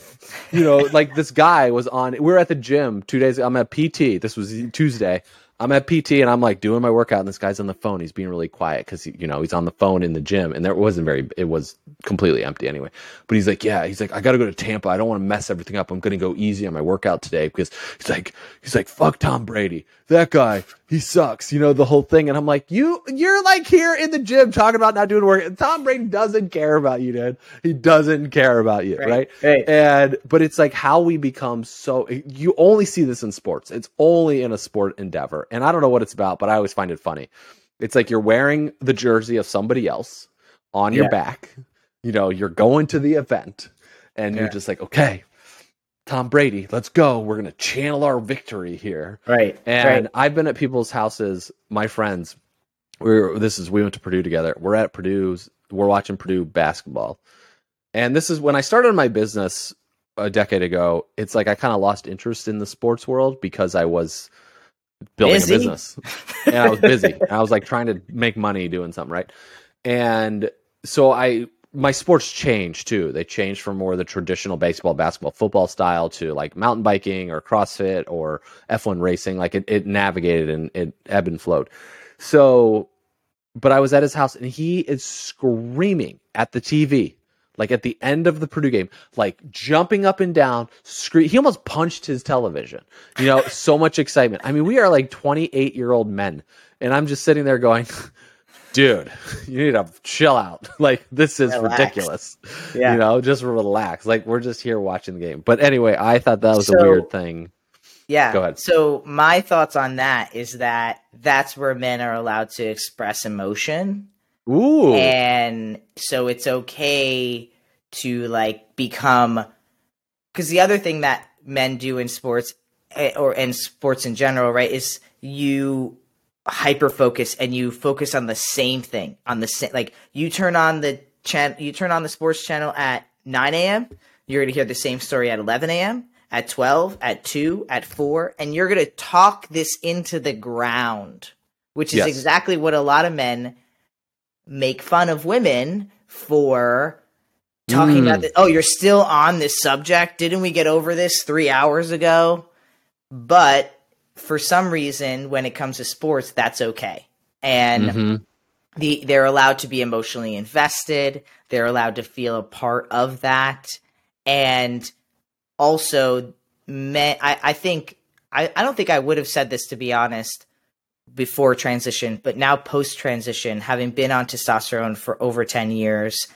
you know, like this guy was on, we were at the gym 2 days. I'm at PT. This was Tuesday. I'm at PT and I'm like doing my workout and this guy's on the phone. He's being really quiet because, you know, he's on the phone in the gym and it was completely empty anyway. But he's like, yeah, he's like, I got to go to Tampa. I don't want to mess everything up. I'm going to go easy on my workout today because he's like, fuck Tom Brady. That guy, he sucks. You know, the whole thing. And I'm like, you're like here in the gym talking about not doing work. Tom Brady doesn't care about you, dude. He doesn't care about you. Right. Right? But it's like how we become so, you only see this in sports. It's only in a sport endeavor. And I don't know what it's about, but I always find it funny. It's like you're wearing the jersey of somebody else on your back. You know, you're going to the event and you're just like, okay, Tom Brady, let's go. We're going to channel our victory here. Right. And I've been at people's houses, my friends, we went to Purdue together. We're at Purdue's, we're watching Purdue basketball. And this is when I started my business a decade ago. It's like I kind of lost interest in the sports world because I was building a business and I was busy. I was like trying to make money doing something, right? And so my sports changed too. They changed from more the traditional baseball, basketball, football style to like mountain biking or CrossFit or F1 racing. Like it navigated and it ebbed and flowed. So, but I was at his house and he is screaming at the TV, like at the end of the Purdue game, like jumping up and down, he almost punched his television, you know, so much excitement. I mean, we are like 28-year-old men, and I'm just sitting there going, dude, you need to chill out. Like, this is ridiculous. Yeah. You know, just relax. Like, we're just here watching the game. But anyway, I thought that was a weird thing. Yeah. Go ahead. So my thoughts on that is that's where men are allowed to express emotion. Ooh. And so it's okay to like become, because the other thing that men do in sports and sports in general, right, is you hyper focus and you focus on the same thing, like you turn on the channel, you turn on the sports channel at 9 a.m. You're going to hear the same story at 11 a.m., at 12, at 2, at 4, and you're going to talk this into the ground, which is exactly what a lot of men make fun of women for talking about this. Oh, you're still on this subject. Didn't we get over this 3 hours ago? But for some reason, when it comes to sports, that's okay. And they're allowed to be emotionally invested. They're allowed to feel a part of that. And also men, I don't think I would have said this, to be honest, before transition, but now post transition, having been on testosterone for over 10 years,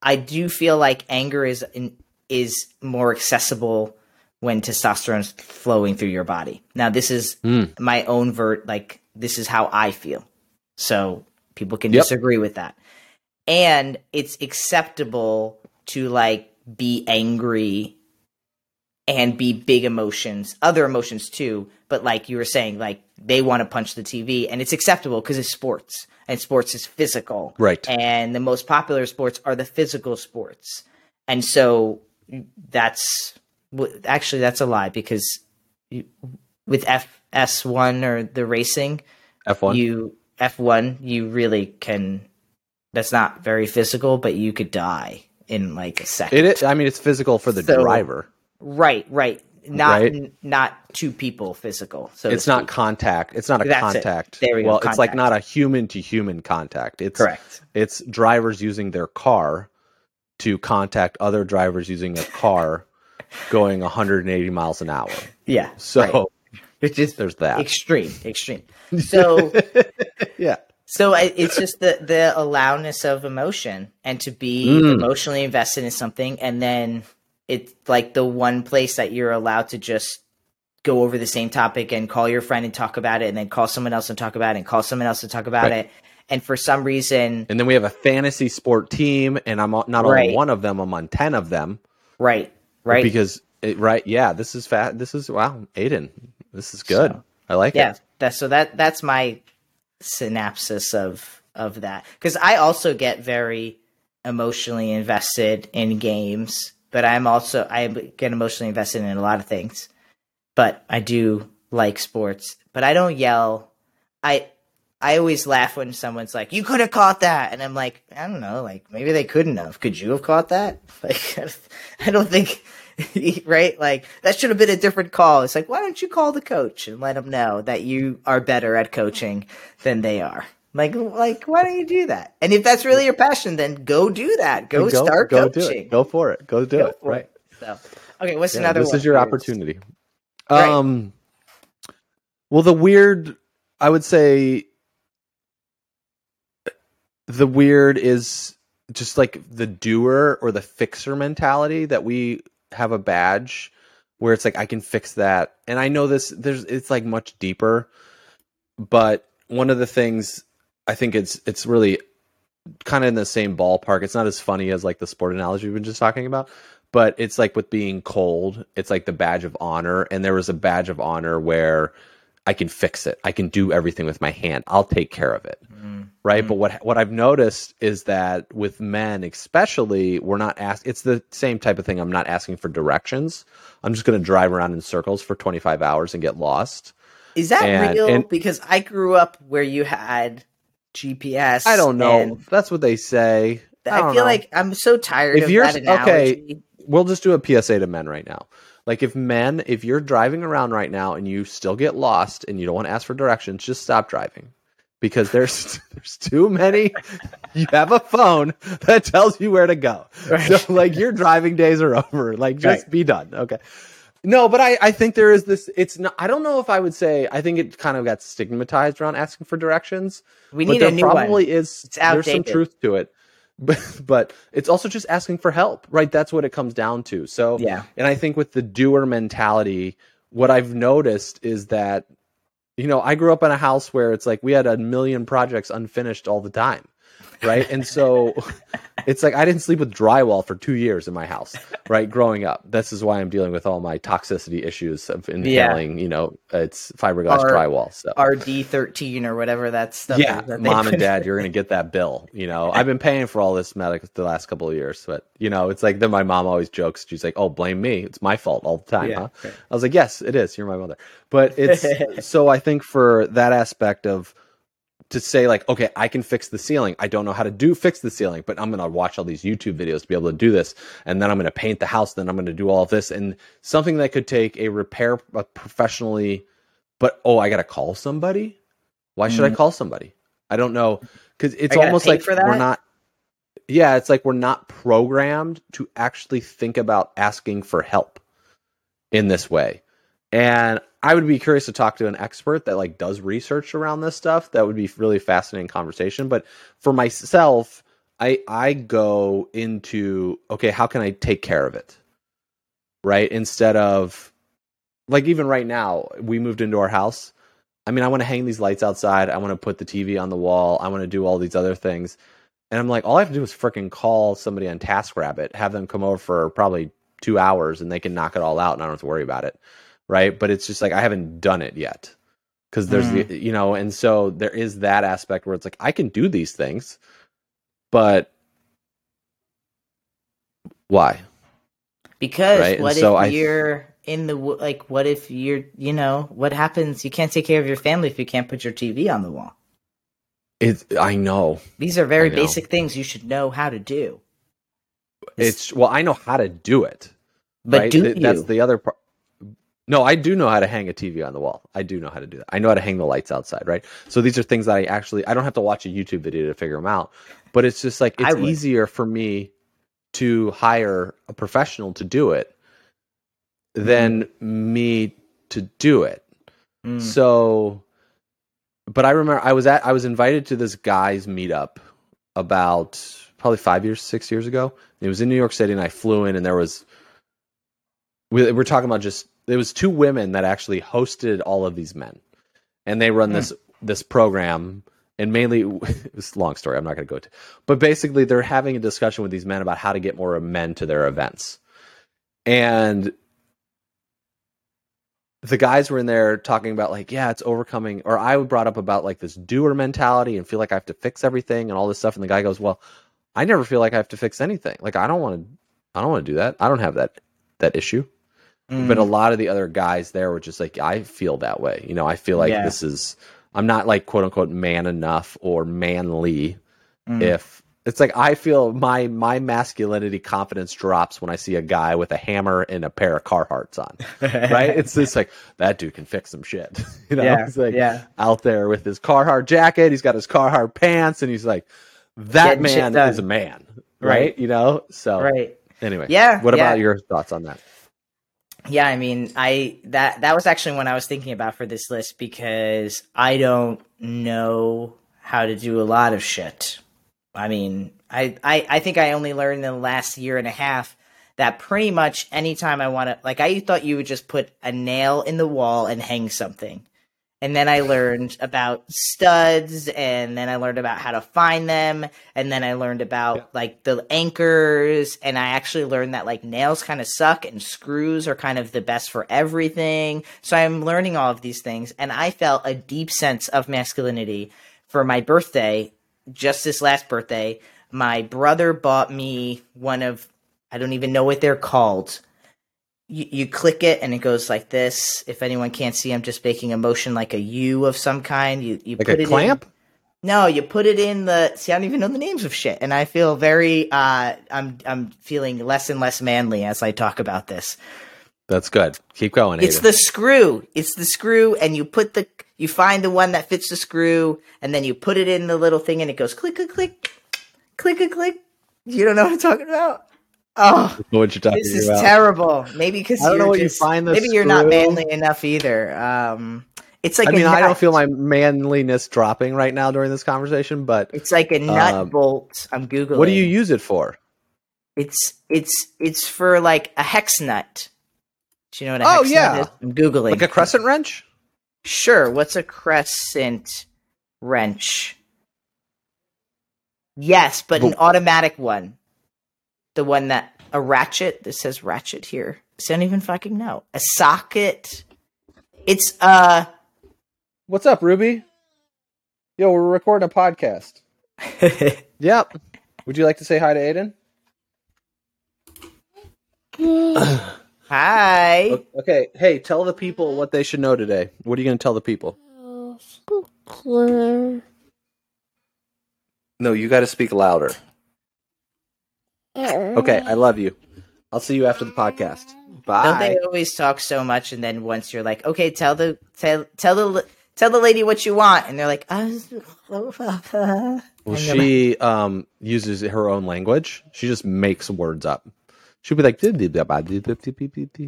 I do feel like anger is more accessible when testosterone's flowing through your body. Now this is my own this is how I feel. So people can disagree with that. And it's acceptable to like be angry and be big emotions, other emotions too. But like you were saying, like they want to punch the TV and it's acceptable because it's sports and sports is physical. Right. And the most popular sports are the physical sports. And so that's a lie because with F1 or the racing, F1, you really that's not very physical, but you could die in like a second. It is, I mean, it's physical for the driver. Right. Not two people physical. So it's not contact. It's not a contact. There we go. Well, it's like not a human to human contact. It's correct. It's drivers using their car to contact other drivers using a car going 180 miles an hour. Yeah. So it's just there's that extreme. So yeah. So it's just the allowance of emotion and to be emotionally invested in something, and then it's like the one place that you're allowed to just go over the same topic and call your friend and talk about it, and then call someone else and talk about it, and call someone else and talk about it. And for some reason, and then we have a fantasy sport team, and I'm not on one of them, I'm on 10 of them. Right. Because this is fat. This is Aydian. This is good. So, I like it. That's my synopsis of that, because I also get very emotionally invested in games, but I get emotionally invested in a lot of things, but I do like sports, but I don't yell. I always laugh when someone's like, you could have caught that. And I'm like, I don't know, like maybe they couldn't have. Could you have caught that? Like, I don't think, right? Like that should have been a different call. It's like, why don't you call the coach and let them know that you are better at coaching than they are? Like, why don't you do that? And if that's really your passion, then go do that. Go start coaching. Go for it. Go do it. Right. So, okay. What's another one? This is your opportunity. Right. Well, the weird is just like the doer or the fixer mentality that we have a badge where it's like, I can fix that. And I know it's like much deeper, but one of the things I think it's really kind of in the same ballpark. It's not as funny as like the sport analogy we've been just talking about, but it's like with being cold, it's like the badge of honor. And there was a badge of honor where I can fix it. I can do everything with my hand. I'll take care of it. Mm-hmm. Right. But what I've noticed is that with men, especially, we're not asked. It's the same type of thing. I'm not asking for directions. I'm just going to drive around in circles for 25 hours and get lost. Is that real? Because I grew up where you had GPS. I don't know. That's what they say. I feel like I'm so tired of that analogy. Okay, we'll just do a PSA to men right now. Like if you're driving around right now and you still get lost and you don't want to ask for directions, just stop driving. Because there's too many. You have a phone that tells you where to go. Right. So like your driving days are over. Like just be done. Okay. No, but I think there is this. It's not. I don't know if I would say. I think it kind of got stigmatized around asking for directions. We need a new one. Probably is. It's outdated. There's some truth to it, but it's also just asking for help, right? That's what it comes down to. So yeah. And I think with the doer mentality, what I've noticed is that, you know, I grew up in a house where it's like we had 1 million projects unfinished all the time, right? And so. It's like I didn't sleep with drywall for 2 years in my house, right? Growing up, this is why I'm dealing with all my toxicity issues of inhaling, you know, it's fiberglass drywall. So RD13 or whatever that stuff. Yeah, is that mom and dad, you're gonna get that bill. You know, I've been paying for all this medical the last couple of years, but you know, it's like then my mom always jokes. She's like, "Oh, blame me. It's my fault all the time." Yeah, huh? Right. I was like, "Yes, it is. You're my mother." But it's so I think for that aspect of. To say like, okay, I can fix the ceiling. I don't know how to fix the ceiling, but I'm going to watch all these YouTube videos to be able to do this. And then I'm going to paint the house. Then I'm going to do all of this. And something that could take a repair professionally, but, oh, I got to call somebody. Why should I call somebody? I don't know. Cause it's almost like we're not programmed to actually think about asking for help in this way. And I would be curious to talk to an expert that like does research around this stuff. That would be really fascinating conversation. But for myself, I go into, okay, how can I take care of it? Right. Instead of like, even right now we moved into our house. I mean, I want to hang these lights outside. I want to put the TV on the wall. I want to do all these other things. And I'm like, all I have to do is freaking call somebody on TaskRabbit, have them come over for probably 2 hours and they can knock it all out. And I don't have to worry about it. Right. But it's just like I haven't done it yet because there's the, you know, and so there is that aspect where it's like I can do these things. But why? Because right? What so if you're in the like what if you're you know, what happens? You can't take care of your family if you can't put your TV on the wall. I know these are very basic things you should know how to do. I know how to do it. But right? do you? That's the other part. No, I do know how to hang a TV on the wall. I do know how to do that. I know how to hang the lights outside, right? So these are things that I don't have to watch a YouTube video to figure them out. But it's just like it's easier for me to hire a professional to do it than me to do it. Mm. So, but I remember I was invited to this guy's meetup about probably 6 years ago. It was in New York City, and I flew in, and there was we're talking about just. There was two women that actually hosted all of these men, and they run this program. And mainly, it's a long story. I'm not going to go into, but basically, they're having a discussion with these men about how to get more men to their events. And the guys were in there talking about like, yeah, it's overcoming. Or I brought up about like this doer mentality and feel like I have to fix everything and all this stuff. And the guy goes, well, I never feel like I have to fix anything. Like I don't want to do that. I don't have that issue. Mm. But a lot of the other guys there were just like, I feel that way. You know, I feel like this is, I'm not like quote unquote man enough or manly. Mm. If it's like, I feel my masculinity confidence drops when I see a guy with a hammer and a pair of Carhartts on, right? It's just like, that dude can fix some shit. You know, it's like out there with his Carhartt jacket, he's got his Carhartt pants, and he's like, that man is a man, right? You know, so anyway, what about your thoughts on that? Yeah, I mean, that was actually one I was thinking about for this list, because I don't know how to do a lot of shit. I mean, I think I only learned in the last year and a half that pretty much anytime I want to, like, I thought you would just put a nail in the wall and hang something. And then I learned about studs, and then I learned about how to find them. And then I learned about like the anchors. And I actually learned that like nails kind of suck and screws are kind of the best for everything. So I'm learning all of these things. And I felt a deep sense of masculinity for my birthday. Just this last birthday, my brother bought me one of, I don't even know what they're called. You click it and it goes like this. If anyone can't see, I'm just making a motion like a U of some kind. You like put it clamp? In. No, you put it in the. See, I don't even know the names of shit, and I feel very. I'm feeling less and less manly as I talk about this. That's good. Keep going. It's Aiden. The screw. It's the screw, and you find the one that fits the screw, and then you put it in the little thing, and it goes click click click, click click click. You don't know what I'm talking about. Oh, what you're talking this is about. Terrible. Maybe because you're not manly enough either. It's like I don't feel my manliness dropping right now during this conversation, but it's like a nut bolt. I'm Googling. What do you use it for? It's for like a hex nut. Do you know what? A hex nut is? I'm Googling. Like a crescent wrench. Sure. What's a crescent wrench? Yes, but an automatic one. The one that a ratchet that says ratchet here. So I don't even fucking know. A socket. It's what's up, Ruby? Yo, we're recording a podcast. Yep. Would you like to say hi to Aiden? Hi. Okay. Hey, tell the people what they should know today. What are you going to tell the people? No, you got to speak louder. Okay, I love you. I'll see you after the podcast. Bye. Don't they always talk so much, and then once you're like, okay, tell the lady what you want, and they're like, well, she uses her own language. She just makes words up. She'll be like,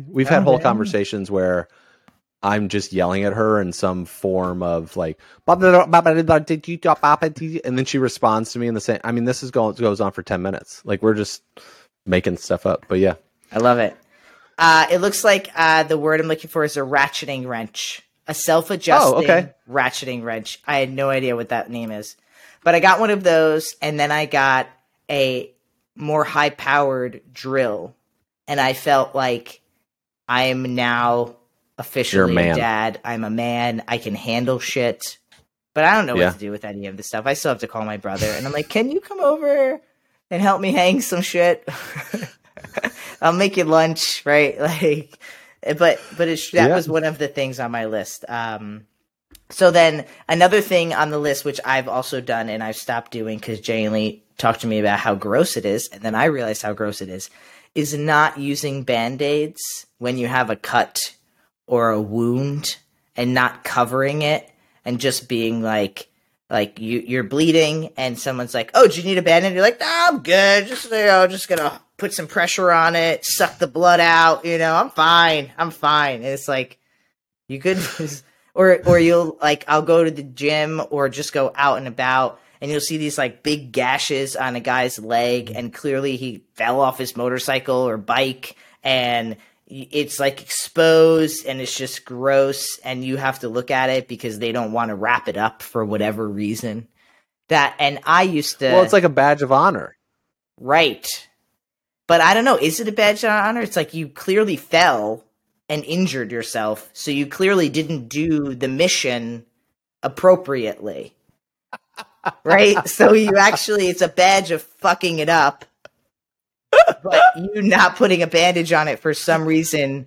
we've had whole conversations where I'm just yelling at her in some form of like, and then she responds to me in the same. I mean, this is goes on for 10 minutes. Like, we're just making stuff up. But yeah, I love it. It looks like the word I'm looking for is a ratcheting wrench, a self-adjusting ratcheting wrench. I had no idea what that name is, but I got one of those, and then I got a more high-powered drill, and I felt like I am now officially a dad. I'm a man. I can handle shit, but I don't know what to do with any of this stuff. I still have to call my brother, and I'm like, can you come over and help me hang some shit? I'll make you lunch, right? Like, but that was one of the things on my list. So then another thing on the list, which I've also done and I've stopped doing because Jenny Lee talked to me about how gross it is, and then I realized how gross it is not using Band-Aids when you have a cut or a wound and not covering it, and just being like you're bleeding and someone's like, oh, do you need a Band-Aid? You're like, no, I'm good. Just, you know, just going to put some pressure on it, suck the blood out. You know, I'm fine. And it's like, you could or you'll like, I'll go to the gym or just go out and about, and you'll see these like big gashes on a guy's leg, and clearly he fell off his motorcycle or bike, and it's like exposed, and it's just gross, and you have to look at it because they don't want to wrap it up for whatever reason. And I used to. Well, it's like a badge of honor. Right. But I don't know. Is it a badge of honor? It's like, you clearly fell and injured yourself, so you clearly didn't do the mission appropriately. right? So you actually, it's a badge of fucking it up, but you not putting a bandage on it for some reason,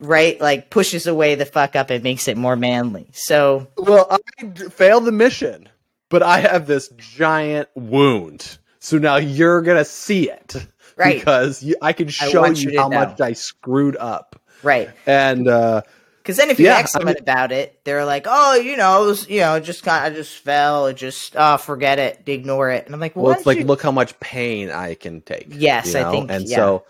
right? Like pushes away the fuck up and makes it more manly. So, well, I failed the mission, but I have this giant wound. So now you're going to see it, right? Because I can show you how much I screwed up. Right. And, because then if you ask someone about it, they're like, oh, I just fell. Forget it. Ignore it. And I'm like, well, it's like, look how much pain I can take. Yes, you know? I think. And so,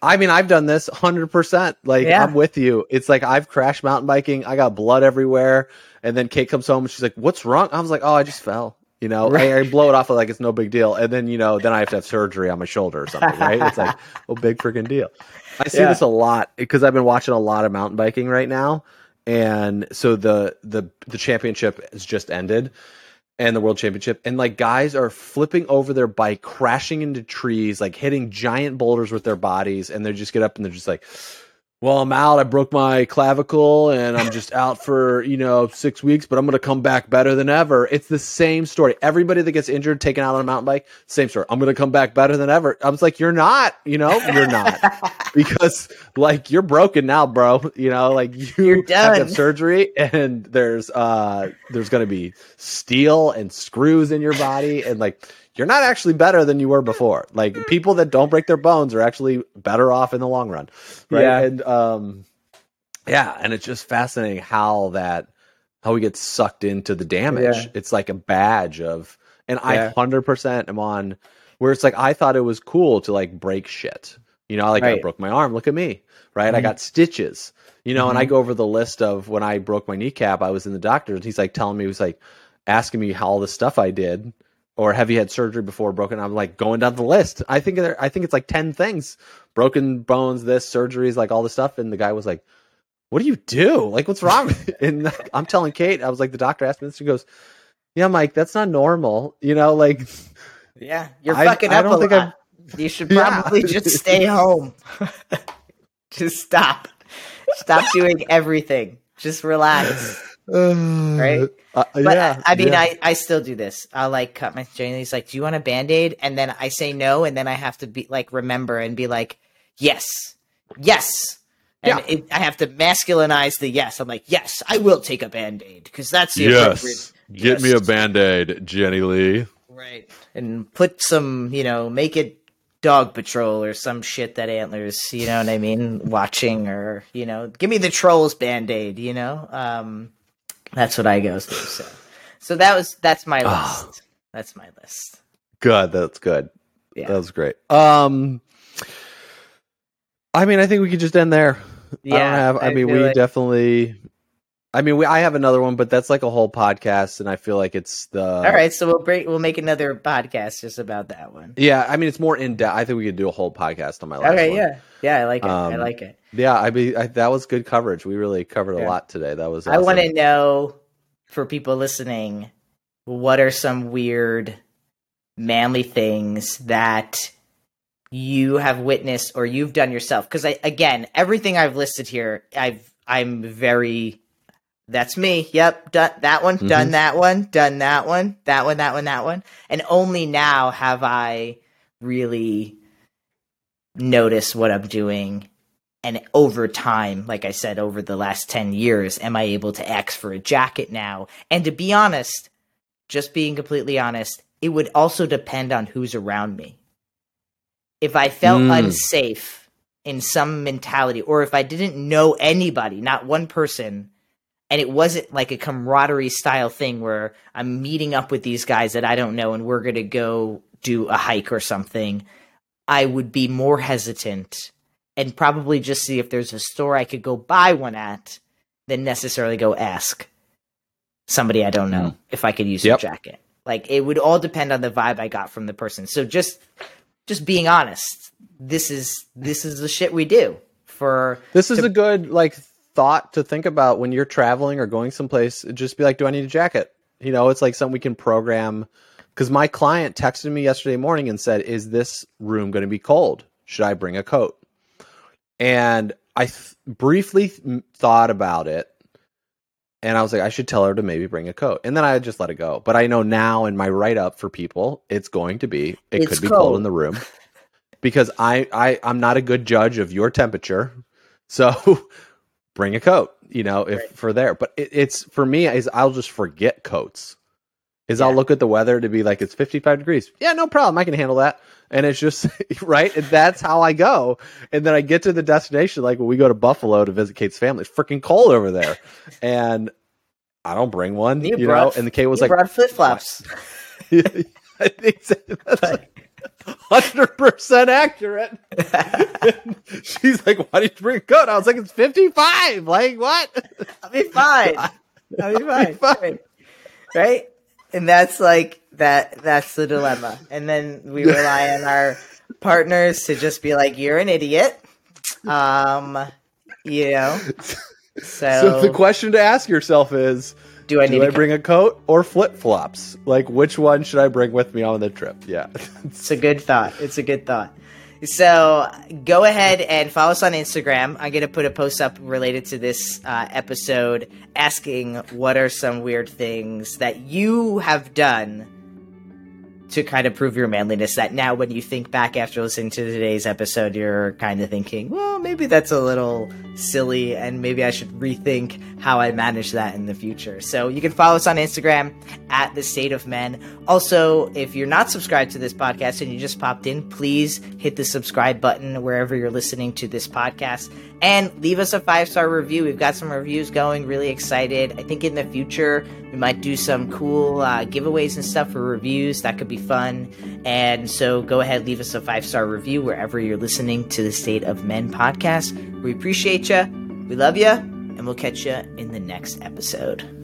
I mean, I've done this 100%. Like, I'm with you. It's like I've crashed mountain biking. I got blood everywhere. And then Kate comes home and she's like, what's wrong? I was like, oh, I just fell. You know, right. I blow it off like it's no big deal. And then, then I have to have surgery on my shoulder or something, right? It's like, oh, big freaking deal. I see this a lot because I've been watching a lot of mountain biking right now. And so the championship has just ended and the world championship. And like guys are flipping over their bike, crashing into trees, like hitting giant boulders with their bodies. And they just get up and they're just like, well, I'm out. I broke my clavicle and I'm just out for, 6 weeks, but I'm going to come back better than ever. It's the same story. Everybody that gets injured, taken out on a mountain bike, same story. I'm going to come back better than ever. I was like, you're not because like you're broken now, bro. You're done. Have to have surgery and there's going to be steel and screws in your body. And like, you're not actually better than you were before. Like people that don't break their bones are actually better off in the long run. Right. Yeah. And, and it's just fascinating how we get sucked into the damage. Yeah. It's like a badge of, and I 100% am on where it's like, I thought it was cool to like break shit. I broke my arm. Look at me. Right. Mm-hmm. I got stitches, and I go over the list of when I broke my kneecap, I was in the doctor and he's like telling me, he was like asking me how all the stuff I did. Or have you had surgery before broken? I'm like going down the list. I think it's like 10 things, broken bones, this surgeries, like all this stuff. And the guy was like, "What do you do? Like, what's wrong?" And I'm telling Kate, I was like, the doctor asked me this. She goes, "Yeah, Mike, that's not normal. You're fucking up a lot. You should probably just stay home. Just stop doing everything. Just relax." Right? I still do this. I'll like cut my Jenny Lee's like, do you want a Band-Aid? And then I say no. And then I have to be like, remember and be like, yes. And I have to masculinize the yes. I'm like, yes, I will take a Band-Aid. Cause that's the appropriate. Get me a Band-Aid, Jenny Lee. Right. And put some, make it Dog Patrol or some shit that Antler's, you know what I mean? Watching or, give me the Trolls Band-Aid, that's what I go through. So that's my list. That's my list. Good. That's good. Yeah. That was great. I mean, I think we could just end there. Yeah. I have another one, but that's like a whole podcast, and I feel like it's the... All right, so we'll make another podcast just about that one. Yeah, I mean, it's more in-depth. I think we could do a whole podcast on my last one. Yeah. Yeah, I like it. I like it. Yeah, that was good coverage. We really covered a lot today. That was awesome. I want to know, for people listening, what are some weird manly things that you have witnessed or you've done yourself? Because, again, everything I've listed here, I'm very... That's me. Yep. Done that one. Mm-hmm. Done that one. Done that one. That one, that one, that one. And only now have I really noticed what I'm doing. And over time, like I said, over the last 10 years, am I able to ask for a jacket now? And to be honest, just being completely honest, it would also depend on who's around me. If I felt unsafe in some mentality, or if I didn't know anybody, not one person, and it wasn't like a camaraderie style thing where I'm meeting up with these guys that I don't know and we're going to go do a hike or something, I would be more hesitant and probably just see if there's a store I could go buy one at than necessarily go ask somebody I don't know if I could use their jacket. Like it would all depend on the vibe I got from the person. So just being honest, this is the shit we do for. This is a good thought to think about when you're traveling or going someplace. Just be like, do I need a jacket? It's like something we can program. Because my client texted me yesterday morning and said, is this room going to be cold? Should I bring a coat? And I briefly thought about it. And I was like, I should tell her to maybe bring a coat. And then I just let it go. But I know now in my write-up for people, it's going to be, it could be cold in the room. Because I'm not a good judge of your temperature. So bring a coat, you know, if for there. But it's for me, is I'll just forget coats. I'll look at the weather to be like, it's 55 degrees. Yeah, no problem. I can handle that. And it's just, right? And that's how I go. And then I get to the destination, like when we go to Buffalo to visit Kate's family, it's freaking cold over there. And I don't bring one, you know? And Kate was like, brought flip-flops. I think that's like 100% accurate. She's like, why did you bring a coat? I was like, it's 55. Like, what? I'll be fine. Right? And that's like that's the dilemma. And then we rely on our partners to just be like, you're an idiot. You know. So the question to ask yourself is, do I bring a coat or flip-flops? Like, which one should I bring with me on the trip? Yeah. It's a good thought. So go ahead and follow us on Instagram. I'm going to put a post up related to this episode asking what are some weird things that you have done to kind of prove your manliness, that now when you think back after listening to today's episode, you're kind of thinking, well, maybe that's a little silly and maybe I should rethink how I manage that in the future. So you can follow us on Instagram at The State of Men. Also, if you're not subscribed to this podcast and you just popped in, please hit the subscribe button wherever you're listening to this podcast and leave us a 5-star review. We've got some reviews going, really excited. I think in the future, we might do some cool giveaways and stuff for reviews. That could be fun. And so go ahead, leave us a 5-star review wherever you're listening to the State of Men podcast. We appreciate you. We love you. And we'll catch you in the next episode.